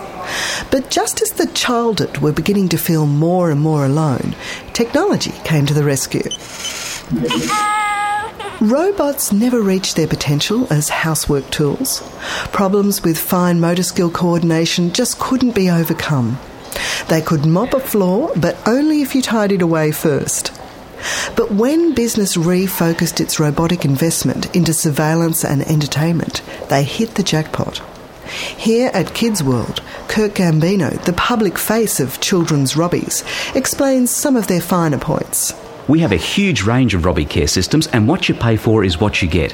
But just as the childed were beginning to feel more and more alone, technology came to the rescue. Robots never reached their potential as housework tools. Problems with fine motor skill coordination just couldn't be overcome. They could mop a floor, but only if you tidied away first. But when business refocused its robotic investment into surveillance and entertainment, they hit the jackpot. Here at Kids World, Kirk Gambino, the public face of children's Robbies, explains some of their finer points. We have a huge range of Robbie care systems, and what you pay for is what you get.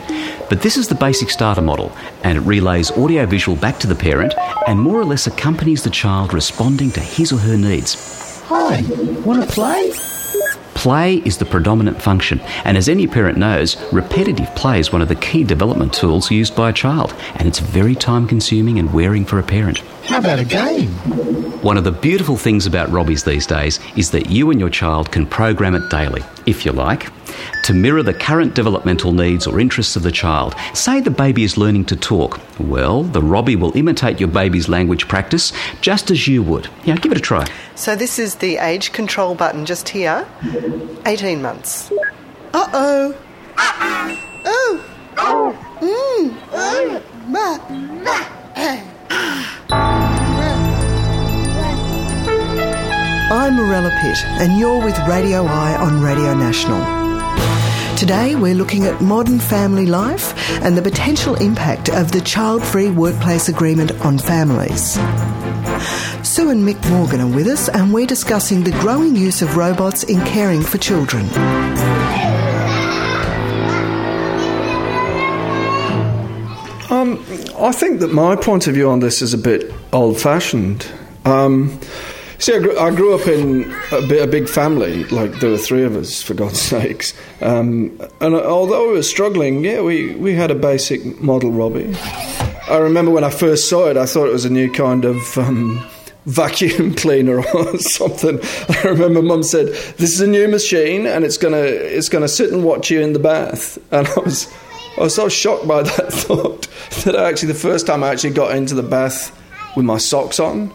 But this is the basic starter model, and it relays audiovisual back to the parent and more or less accompanies the child responding to his or her needs. Hi, want to play? Play is the predominant function, and as any parent knows, repetitive play is one of the key development tools used by a child, and it's very time-consuming and wearing for a parent. How about a game? One of the beautiful things about Robbies these days is that you and your child can program it daily, if you like, to mirror the current developmental needs or interests of the child. Say the baby is learning to talk. Well, the Robbie will imitate your baby's language practice just as you would. Now, give it a try. So this is the age control button just here. 18 months. Uh-oh. Oh. Mmm. Oh. Ma. Ma. I'm Morella Pitt, and you're with Radio Eye on Radio National. Today we're looking at modern family life and the potential impact of the Child-Free Workplace Agreement on families. Sue and Mick Morgan are with us, and we're discussing the growing use of robots in caring for children. I think that my point of view on this is a bit old-fashioned. See, I grew up in a big family, like there were three of us, for God's sakes. And although we were struggling, we had a basic model Robbie. I remember when I first saw it, I thought it was a new kind of vacuum cleaner or something. I remember Mum said, "This is a new machine, and it's gonna sit and watch you in the bath." And I was so shocked by that thought that the first time I actually got into the bath with my socks on.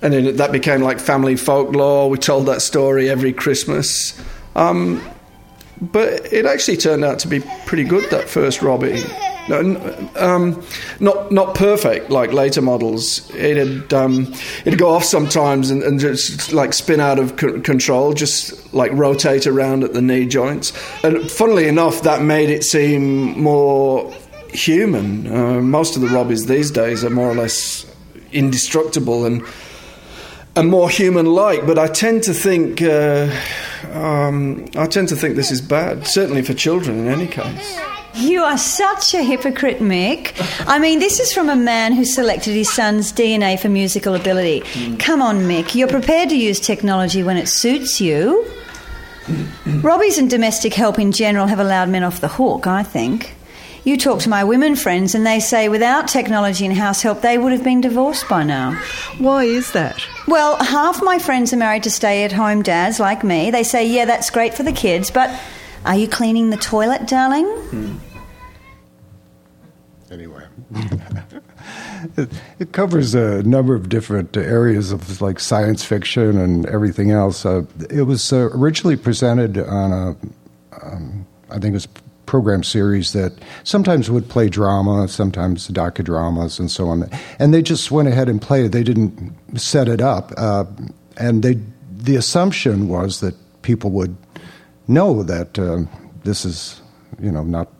And then that became like family folklore. We told that story every Christmas. But it actually turned out to be pretty good, that first Robbie. Not perfect like later models. It'd go off sometimes and just like spin out of control, just like rotate around at the knee joints. And funnily enough, that made it seem more human. Most of the Robbies these days are more or less indestructible and more human-like, but I tend to think this is bad, certainly for children in any case. You are such a hypocrite, Mick. I mean, this is from a man who selected his son's DNA for musical ability. Come on, Mick, you're prepared to use technology when it suits you. Robbies and domestic help in general have allowed men off the hook, I think. You talk to my women friends and they say without technology and house help, they would have been divorced by now. Why is that? Well, half my friends are married to stay-at-home dads like me. They say, yeah, that's great for the kids, but are you cleaning the toilet, darling? Anyway. It covers a number of different areas of like science fiction and everything else. It was originally presented on I think it was program series that sometimes would play drama, sometimes docudramas and so on. And they just went ahead and played. They didn't set it up. The assumption was that people would know that this is, not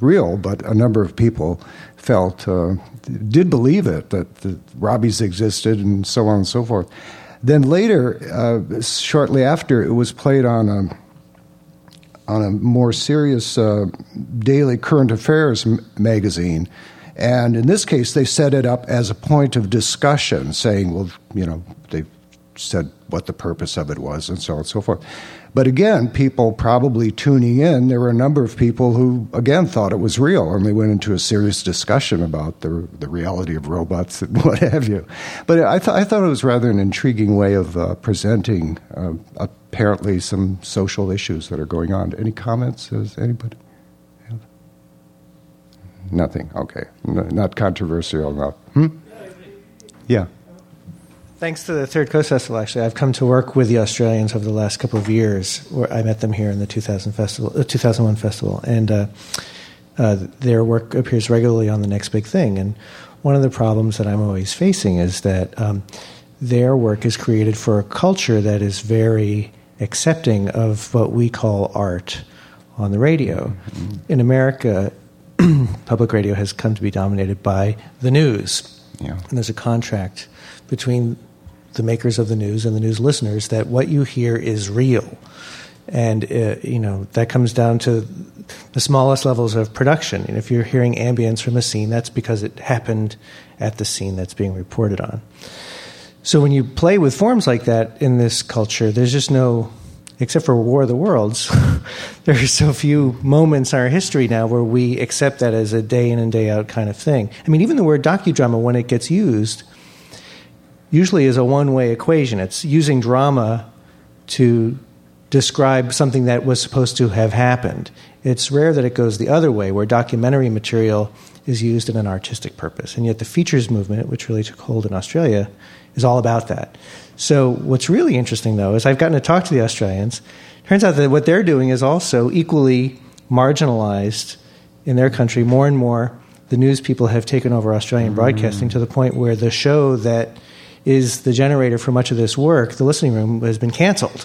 real, but a number of people did believe it, that the Robbies existed and so on and so forth. Then later, shortly after, it was played on a more serious daily current affairs magazine. And in this case, they set it up as a point of discussion, saying, well, they said what the purpose of it was and so on and so forth. But again, people probably tuning in, there were a number of people who, again, thought it was real, and they went into a serious discussion about the reality of robots and what have you. But I thought it was rather an intriguing way of presenting apparently some social issues that are going on. Any comments? Does anybody have? Nothing. Okay. No, not controversial enough. Yeah. Thanks to the Third Coast Festival, actually, I've come to work with the Australians over the last couple of years. Where I met them here in the 2001 festival, and their work appears regularly on The Next Big Thing. And one of the problems that I'm always facing is that their work is created for a culture that is very accepting of what we call art on the radio. Mm-hmm. In America, public radio has come to be dominated by the news. Yeah. And there's a contract between the makers of the news and the news listeners that what you hear is real. And, you know, that comes down to the smallest levels of production. And if you're hearing ambience from a scene, that's because it happened at the scene that's being reported on. So when you play with forms like that in this culture, there's just no, except for War of the Worlds, there are so few moments in our history now where we accept that as a day in and day out kind of thing. I mean, even the word docudrama, when it gets used, usually is a one-way equation. It's using drama to describe something that was supposed to have happened. It's rare that it goes the other way, where documentary material is used in an artistic purpose. And yet the features movement, which really took hold in Australia, is all about that. So what's really interesting, though, is I've gotten to talk to the Australians. Turns out that what they're doing is also equally marginalized in their country. More and more, the news people have taken over Australian broadcasting to the point where the show that is the generator for much of this work, The Listening Room, has been canceled.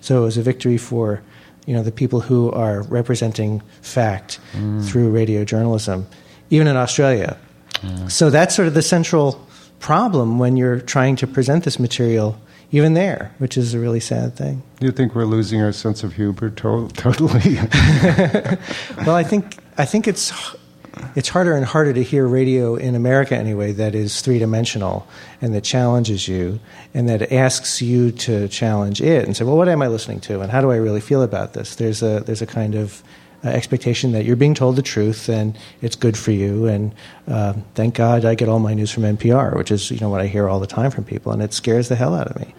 So it was a victory for, you know, the people who are representing fact through radio journalism, even in Australia. Mm. So that's sort of the central problem when you're trying to present this material, even there, which is a really sad thing. Do you think we're losing our sense of humor totally? Well, I think it's harder and harder to hear radio in America anyway that is three-dimensional and that challenges you and that asks you to challenge it and say, well, what am I listening to and how do I really feel about this? There's a kind of expectation that you're being told the truth and it's good for you, and thank God I get all my news from NPR, which is, you know, what I hear all the time from people, and it scares the hell out of me.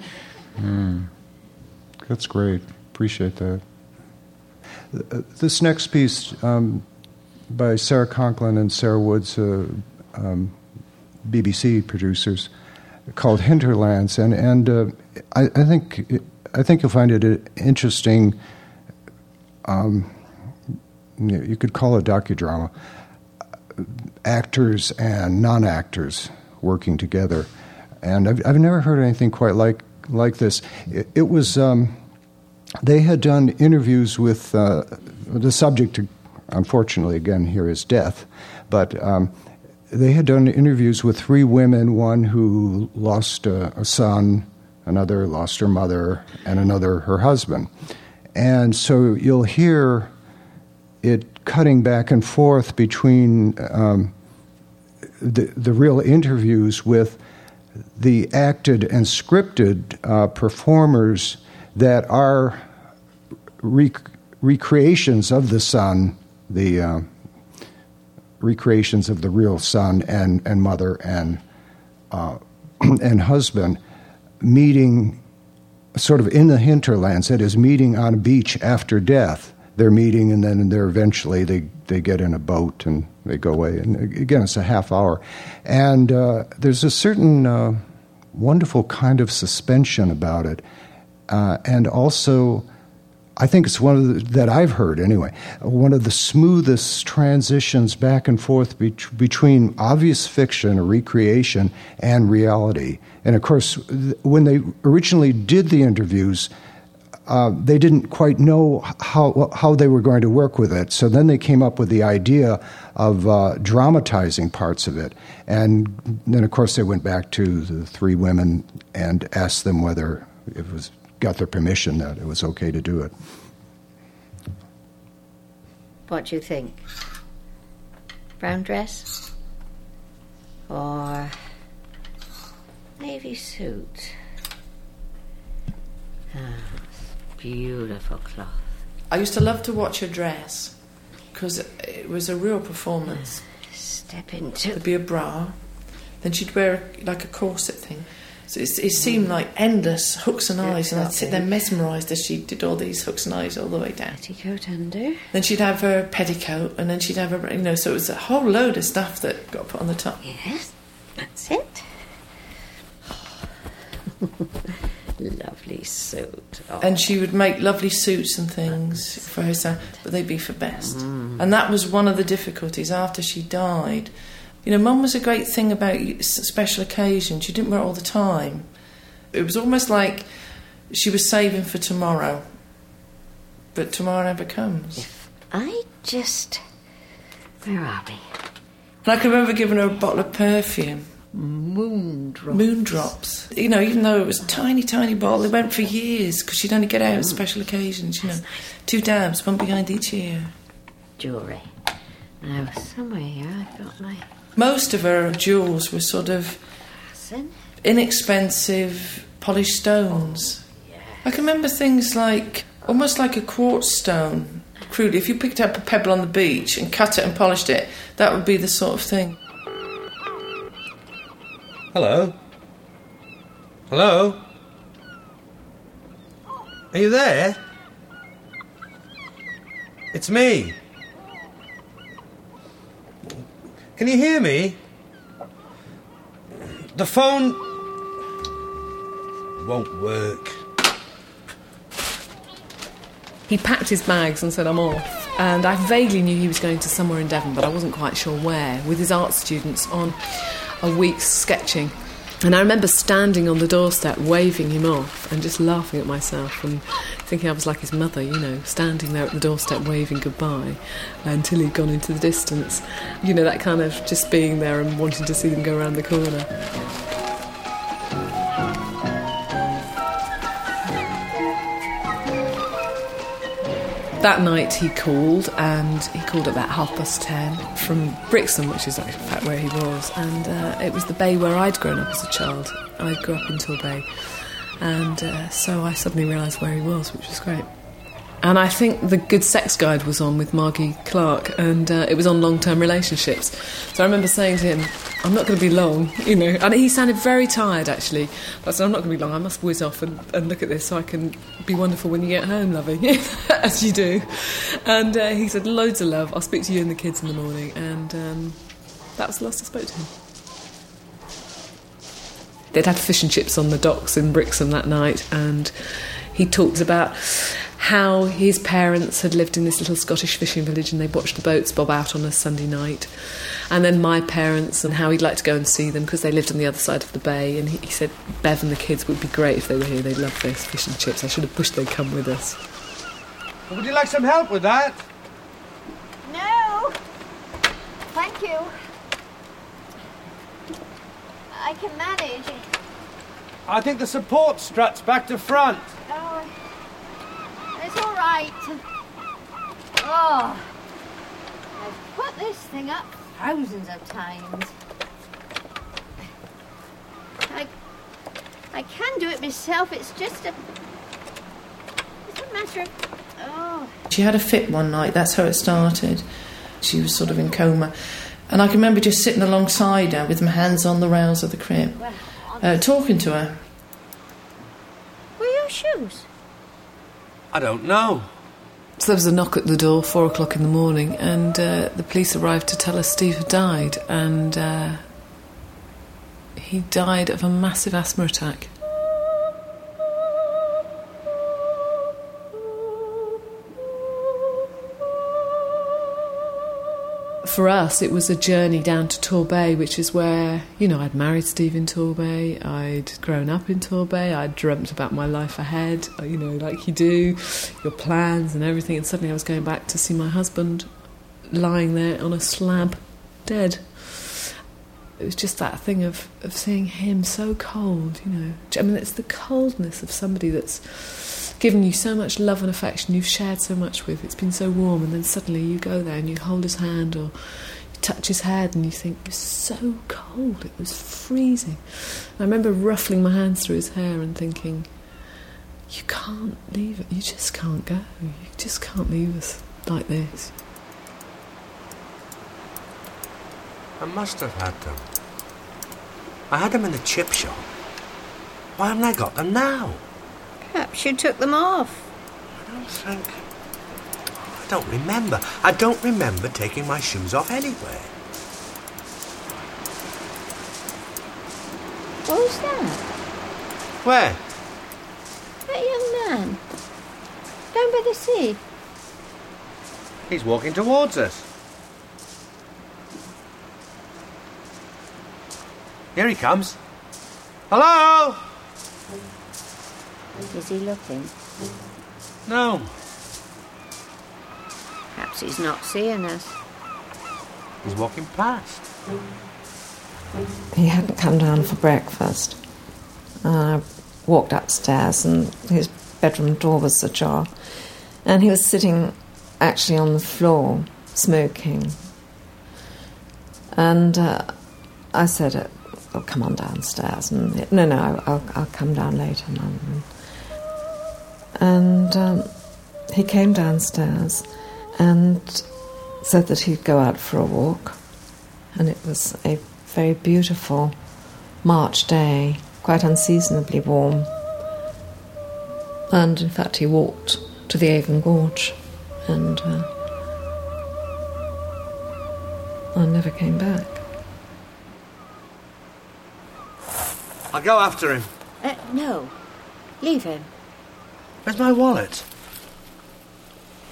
That's great. Appreciate that. This next piece by Sarah Conklin and Sarah Woods, BBC producers, called Hinterlands, and I think you'll find it interesting. You could call it docudrama. Actors and non-actors working together, and I've never heard anything quite like this. It was they had done interviews with the subject. Unfortunately, again, here is death. But they had done interviews with three women, one who lost a son, another lost her mother, and another her husband. And so you'll hear it cutting back and forth between the real interviews with the acted and scripted performers that are recreations of the son, the recreations of the real son and mother and husband meeting sort of in the hinterlands, that is, meeting on a beach after death. They're meeting and then they're eventually they get in a boat and they go away. And again, it's a half hour. And there's a certain wonderful kind of suspension about it. And also, I think it's one of the, that I've heard anyway, one of the smoothest transitions back and forth between obvious fiction or recreation and reality. And of course, when they originally did the interviews, they didn't quite know how they were going to work with it. So then they came up with the idea of dramatizing parts of it. And then, of course, they went back to the three women and asked them whether it was... got their permission that it was okay to do it. What do you think? Brown dress? Or navy suit? Oh, beautiful cloth. I used to love to watch her dress because it was a real performance. Step into... There'd be a bra. Then she'd wear like a corset thing. So it seemed like endless hooks and eyes, and I'd sit there mesmerised as she did all these hooks and eyes all the way down. Petticoat under. Then she'd have her petticoat, and then she'd have her, you know, so it was a whole load of stuff that got put on the top. Yes, that's it. Lovely suit. Oh. And she would make lovely suits and things for herself, but they'd be for best. Mm. And that was one of the difficulties after she died. You know, Mum was a great thing about special occasions. She didn't wear it all the time. It was almost like she was saving for tomorrow, but tomorrow never comes. If I just... Where are we? And I can remember giving her a bottle of perfume. Moondrops. Moondrops. You know, even though it was a tiny, tiny bottle, it went for years, because she'd only get out on special occasions, you know. Two dabs, one behind each ear. Jewellery. Now, somewhere here I've got my... Most of her jewels were sort of inexpensive polished stones. Oh, yes. I can remember things like, almost like a quartz stone. Crudely, if you picked up a pebble on the beach and cut it and polished it, that would be the sort of thing. Hello? Hello? Are you there? It's me. Can you hear me? The phone... won't work. He packed his bags and said, I'm off. And I vaguely knew he was going to somewhere in Devon, but I wasn't quite sure where, with his art students on a week's sketching. And I remember standing on the doorstep, waving him off, and just laughing at myself and thinking I was like his mother, you know, standing there at the doorstep waving goodbye until he'd gone into the distance. You know, that kind of just being there and wanting to see them go around the corner. That night he called at about 10:30 from Brixham, which is in fact where he was, and it was the bay where I'd grown up as a child. I grew up in Torbay, and so I suddenly realised where he was, which was great. And I think The Good Sex Guide was on with Margie Clark, and it was on long-term relationships. So I remember saying to him, I'm not going to be long, you know. And he sounded very tired, actually. I said, I'm not going to be long, I must whiz off and look at this so I can be wonderful when you get home, loving, as you do. And he said, loads of love, I'll speak to you and the kids in the morning. And that was the last I spoke to him. They'd had fish and chips on the docks in Brixham that night, and he talks about how his parents had lived in this little Scottish fishing village and they watched the boats bob out on a Sunday night. And then my parents, and how he'd like to go and see them because they lived on the other side of the bay. And he said, Bev and the kids would be great if they were here. They'd love this fish and chips. I should have wished they'd come with us. Would you like some help with that? No. Thank you. I can manage. I think the support strut's back to front. Oh. It's all right. Oh, I've put this thing up thousands of times. I can do it myself. It's just a matter of... Oh. She had a fit one night. That's how it started. She was sort of in coma. And I can remember just sitting alongside her with my hands on the rails of the crib, talking to her. Were your shoes? I don't know. So there was a knock at the door, 4:00 in the morning, and the police arrived to tell us Steve had died, and he died of a massive asthma attack. For us, it was a journey down to Torbay, which is where, you know, I'd married Steve in Torbay, I'd grown up in Torbay, I'd dreamt about my life ahead, you know, like you do, your plans and everything, and suddenly I was going back to see my husband lying there on a slab, dead. It was just that thing of seeing him so cold, you know. I mean, it's the coldness of somebody that's given you so much love and affection, you've shared so much with, it's been so warm, and then suddenly you go there and you hold his hand or you touch his head and you think, it's so cold, it was freezing. And I remember ruffling my hands through his hair and thinking, you can't leave it, you just can't go, you just can't leave us like this. I must have had them. I had them in the chip shop. Why haven't I got them now? Perhaps you took them off. I don't remember. I don't remember taking my shoes off anywhere. What was that? Where? That young man. Down by the sea. He's walking towards us. Here he comes. Hello? Is he looking? No. Perhaps he's not seeing us. He's walking past. He hadn't come down for breakfast. I walked upstairs and his bedroom door was ajar. And he was sitting actually on the floor, smoking. And I said, "Oh, come on downstairs." And I'll come down later, Mum. And he came downstairs and said that he'd go out for a walk. And it was a very beautiful March day, quite unseasonably warm. And in fact, he walked to the Avon Gorge and I never came back. I'll go after him. No. Leave him. Where's my wallet?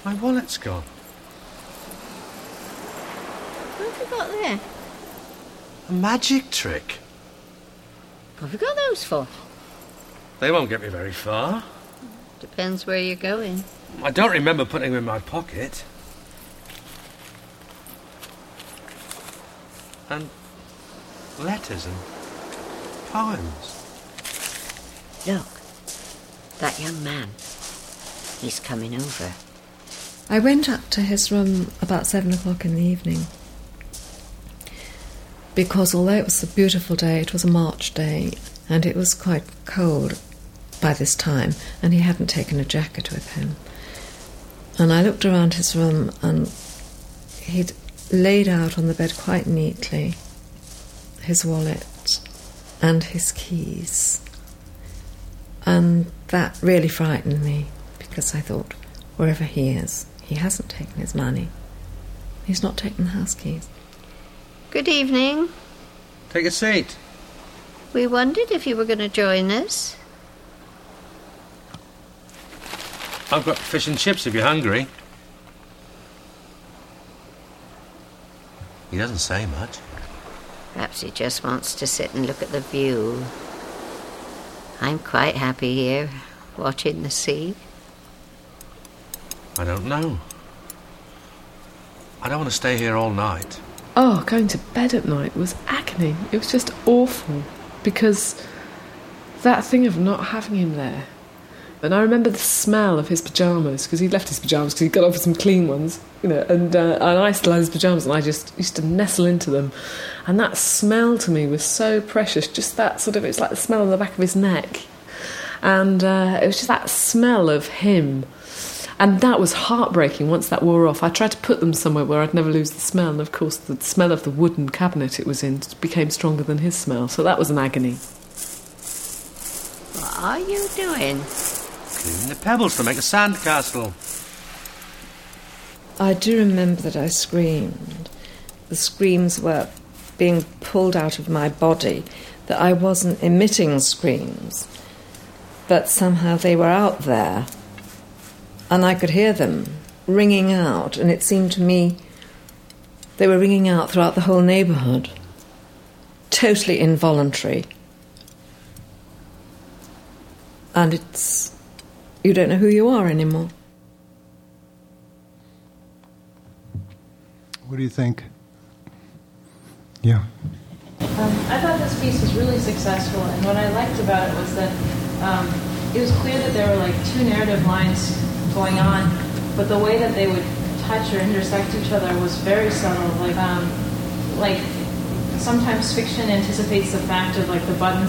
My wallet's gone. What have you got there? A magic trick. What have you got those for? They won't get me very far. Depends where you're going. I don't remember putting them in my pocket. And letters and poems. Look, that young man. He's coming over. I went up to his room about 7:00 in the evening. Because although it was a beautiful day, it was a March day, and it was quite cold by this time, and he hadn't taken a jacket with him. And I looked around his room, and he'd laid out on the bed quite neatly his wallet and his keys. And that really frightened me, because I thought, wherever he is, he hasn't taken his money. He's not taken the house keys. Good evening. Take a seat. We wondered if you were going to join us. I've got fish and chips if you're hungry. He doesn't say much. Perhaps he just wants to sit and look at the view. I'm quite happy here, watching the sea. I don't know. I don't want to stay here all night. Oh, going to bed at night was agony. It was just awful, because that thing of not having him there. And I remember the smell of his pyjamas, because he'd left his pyjamas, because he'd got off with some clean ones, and I still had his pyjamas, and I just used to nestle into them. And that smell to me was so precious, just that sort of, it's like the smell on the back of his neck. And it was just that smell of him. And that was heartbreaking once that wore off. I tried to put them somewhere where I'd never lose the smell, and of course the smell of the wooden cabinet it was in became stronger than his smell, so that was an agony. What are you doing? Cleaning the pebbles to make a sandcastle. I do remember that I screamed. The screams were being pulled out of my body, that I wasn't emitting screams, but somehow they were out there, and I could hear them ringing out, and it seemed to me they were ringing out throughout the whole neighbourhood, totally involuntary. And it's... you don't know who you are anymore. What do you think? Yeah. I thought this piece was really successful, and what I liked about it was that it was clear that there were like two narrative lines going on, but the way that they would touch or intersect each other was very subtle. Like sometimes fiction anticipates the fact of like the button or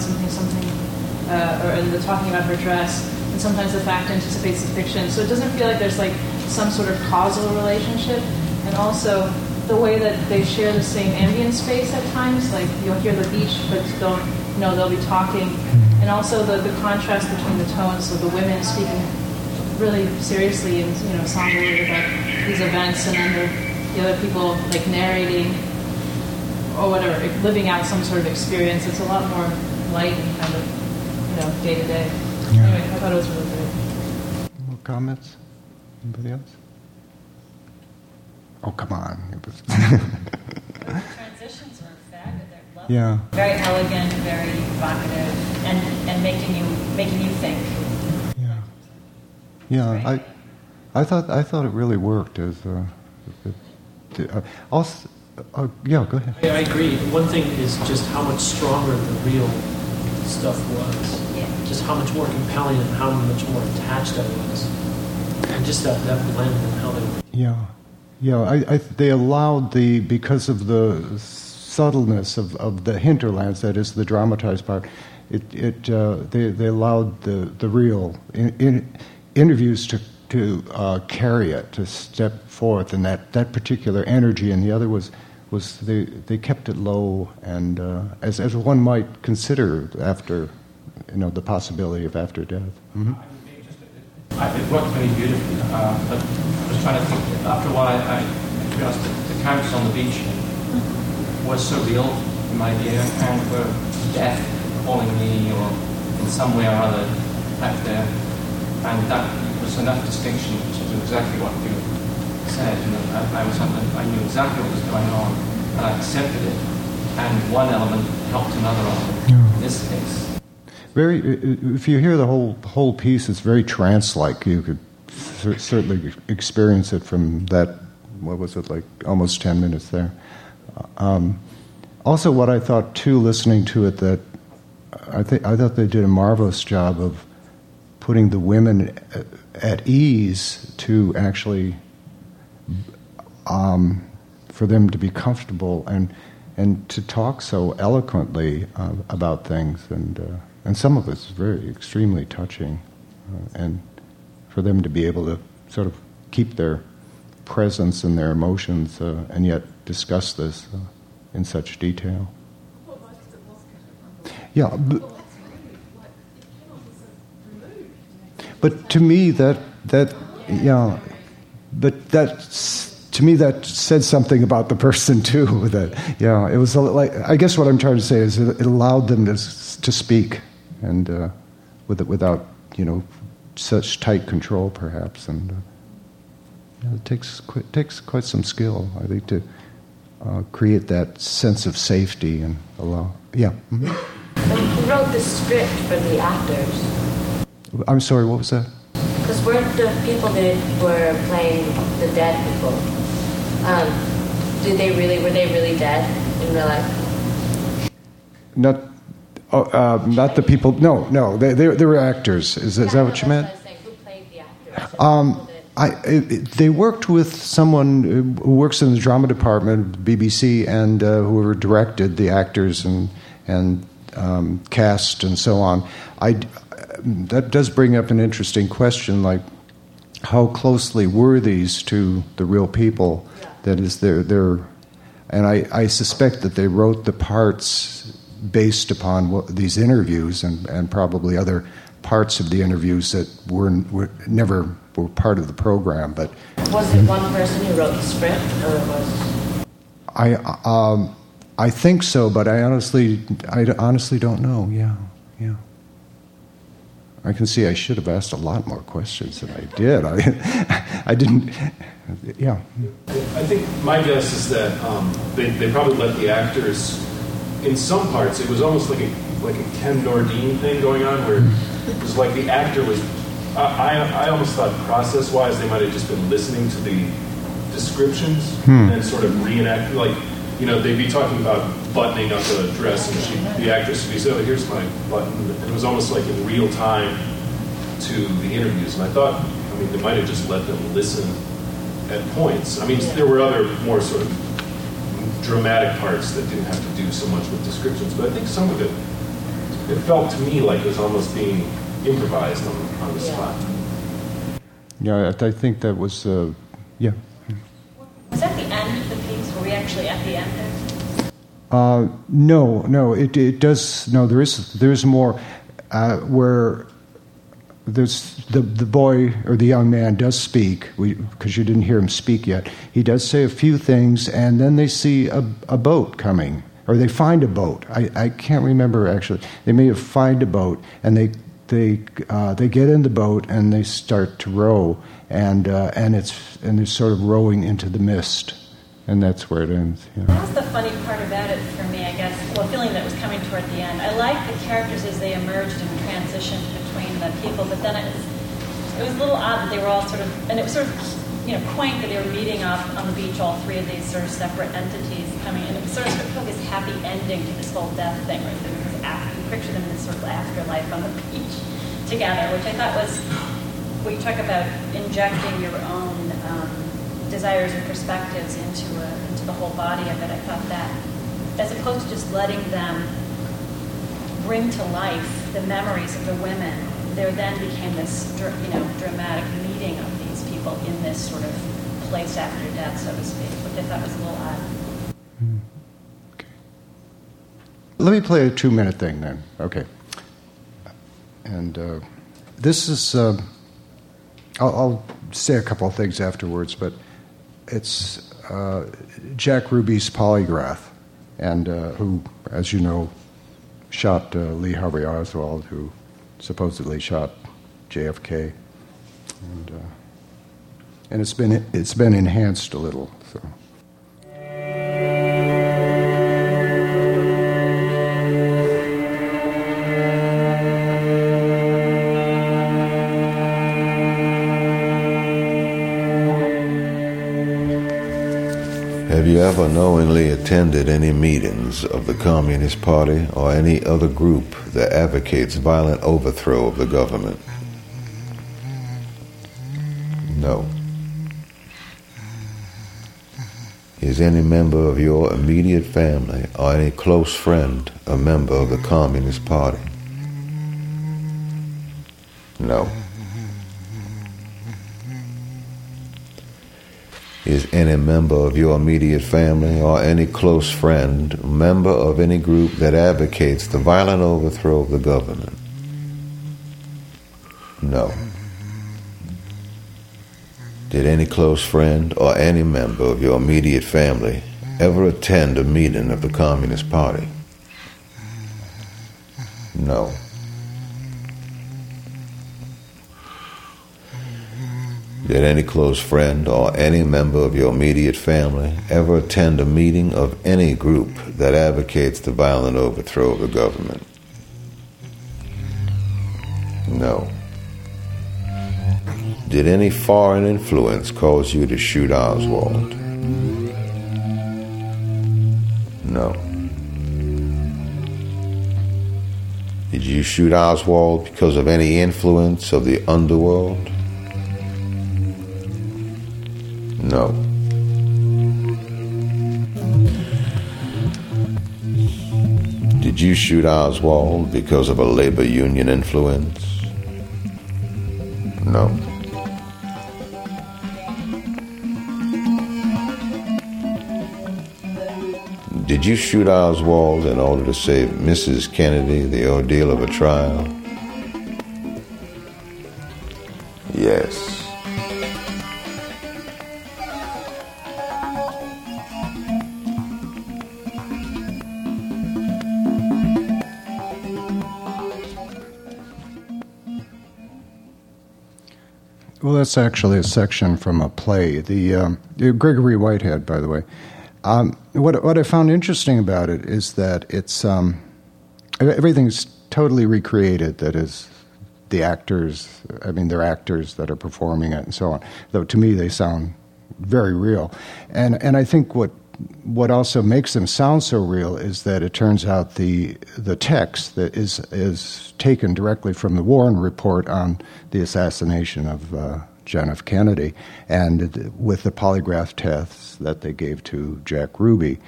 the talking about her dress. And sometimes the fact anticipates the fiction. So it doesn't feel like there's like some sort of causal relationship. And also the way that they share the same ambient space at times, like you'll hear the beach but don't know they'll be talking. And also the contrast between the tones of the women speaking really seriously and somberly about these events, and then the other people like narrating or whatever, living out some sort of experience. It's a lot more light and kind of day to day. Yeah. Anyway, I thought it was really good. More comments? Anybody else? Oh, come on. The transitions were fabulous. They're lovely. Yeah. Very elegant, very evocative, and making you think. Yeah, right? I thought it really worked as. Yeah, go ahead. I agree. One thing is just how much stronger the real stuff was. Yeah. Just how much more compelling and how much more attached I was. And just that blend and how they. Yeah, yeah. They allowed because of the subtleness of the hinterlands, that is the dramatized part. They allowed the real in interviews to carry it, to step forth, and that particular energy. And the other was they kept it low, and as one might consider after, the possibility of after death. Mm-hmm. It worked very beautifully, but I was trying to think. After a while, to be honest, the characters on the beach were so real in my view, and were death calling me, or in some way or other back there, and that. Was enough distinction to do exactly what you said. I knew exactly what was going on, and I accepted it. And one element helped another element. Yeah. In this case, if you hear the whole piece, it's very trance-like. You could certainly experience it from that. What was it like? Almost 10 minutes there. Also, what I thought too, listening to it, that I thought they did a marvelous job of putting the women at ease to actually, for them to be comfortable and to talk so eloquently about things, and some of it's very extremely touching, and for them to be able to sort of keep their presence and their emotions and yet discuss this in such detail. Yeah. But to me, that said something about the person too. It was like, I guess what I'm trying to say is it allowed them to speak, and without such tight control perhaps, and it takes quite some skill, I think, to create that sense of safety and allow. Yeah. Mm-hmm. Who wrote the script for the actors? I'm sorry, what was that? Because weren't the people that were playing the dead people, were they really dead in real life? Not the people. No, they were actors. Is that what you meant? Who played the actors? They worked with someone who works in the drama department, BBC, and whoever directed the actors and cast and so on. That does bring up an interesting question, like how closely were these to the real people? Yeah. That is, and I suspect that they wrote the parts based upon these interviews and probably other parts of the interviews that were never part of the program. But was it one person who wrote the script, or was? I think so, but I honestly don't know. Yeah. I can see I should have asked a lot more questions than I did. I didn't. Yeah. I think my guess is that they probably let the actors, in some parts, it was almost like a Ken Nordine thing going on, where it was like the actor was. I almost thought process-wise they might have just been listening to the descriptions and then sort of reenact. Like, they'd be talking about buttoning up a dress, and the actress would be, "Oh, here's my button." And it was almost like in real time to the interviews. And I thought, they might have just let them listen at points. There were other more sort of dramatic parts that didn't have to do so much with descriptions. But I think some of it felt to me like it was almost being improvised on the spot. Yeah, I think that was, Was that the end of the piece? Were we actually at the end there? No. It does. No, there is more where there's the boy or the young man does speak, because you didn't hear him speak yet. He does say a few things, and then they see a boat coming, or they find a boat. I can't remember actually. They may have found a boat, and they get in the boat and they start to row, and they're sort of rowing into the mist. And that's where it ends. Yeah. That was the funny part about it for me, I guess. Well, feeling that was coming toward the end. I liked the characters as they emerged and transitioned between the people, but then it was it was a little odd that they were all sort of, and it was sort of, you know, quaint that they were meeting up on the beach, all three of these sort of separate entities coming, and it was sort of like this happy ending to this whole death thing, right? You picture them in this sort of afterlife on the beach together, which I thought was, when you talk about injecting your own desires and perspectives into the whole body of it, I thought that, as opposed to just letting them bring to life the memories of the women, there then became this, you know, dramatic meeting of these people in this sort of place after death, so to speak, which I thought was a little odd. Mm. Okay. Let me play a 2-minute thing then. Okay. And this is, I'll say a couple of things afterwards, but it's Jack Ruby's polygraph, and who, as you know, shot Lee Harvey Oswald, who supposedly shot JFK, and it's been enhanced a little. So. Have you ever knowingly attended any meetings of the Communist Party or any other group that advocates violent overthrow of the government? No. Is any member of your immediate family or any close friend a member of the Communist Party? No. Is any member of your immediate family or any close friend a member of any group that advocates the violent overthrow of the government? No. Did any close friend or any member of your immediate family ever attend a meeting of the Communist Party? No. Did any close friend or any member of your immediate family ever attend a meeting of any group that advocates the violent overthrow of the government? No. Did any foreign influence cause you to shoot Oswald? No. Did you shoot Oswald because of any influence of the underworld? No. Did you shoot Oswald because of a labor union influence? No. Did you shoot Oswald in order to save Mrs. Kennedy the ordeal of a trial? Yes. Well, that's actually a section from a play. The Gregory Whitehead, by the way. What I found interesting about it is that it's everything's totally recreated. That is, the actors. I mean, they're actors that are performing it and so on. Though to me, they sound very real. And I think what also makes them sound so real is that it turns out the text that is taken directly from the Warren Report on the assassination of John F. Kennedy, and with the polygraph tests that they gave to Jack Ruby.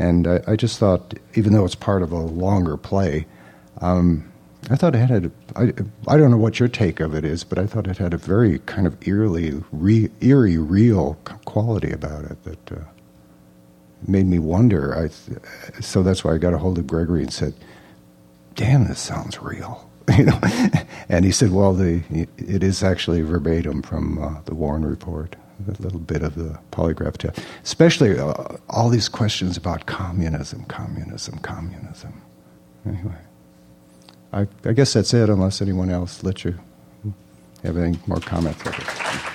And I just thought, even though it's part of a longer play, I thought it had I don't know what your take of it is, but I thought it had a very kind of eerie real quality about it that... made me wonder. So that's why I got a hold of Gregory and said, "Damn, this sounds real," you know. And he said, "Well, it is actually verbatim from the Warren Report, a little bit of the polygraph test, especially all these questions about communism." Anyway, I guess that's it. Unless anyone else lets you have any more comments.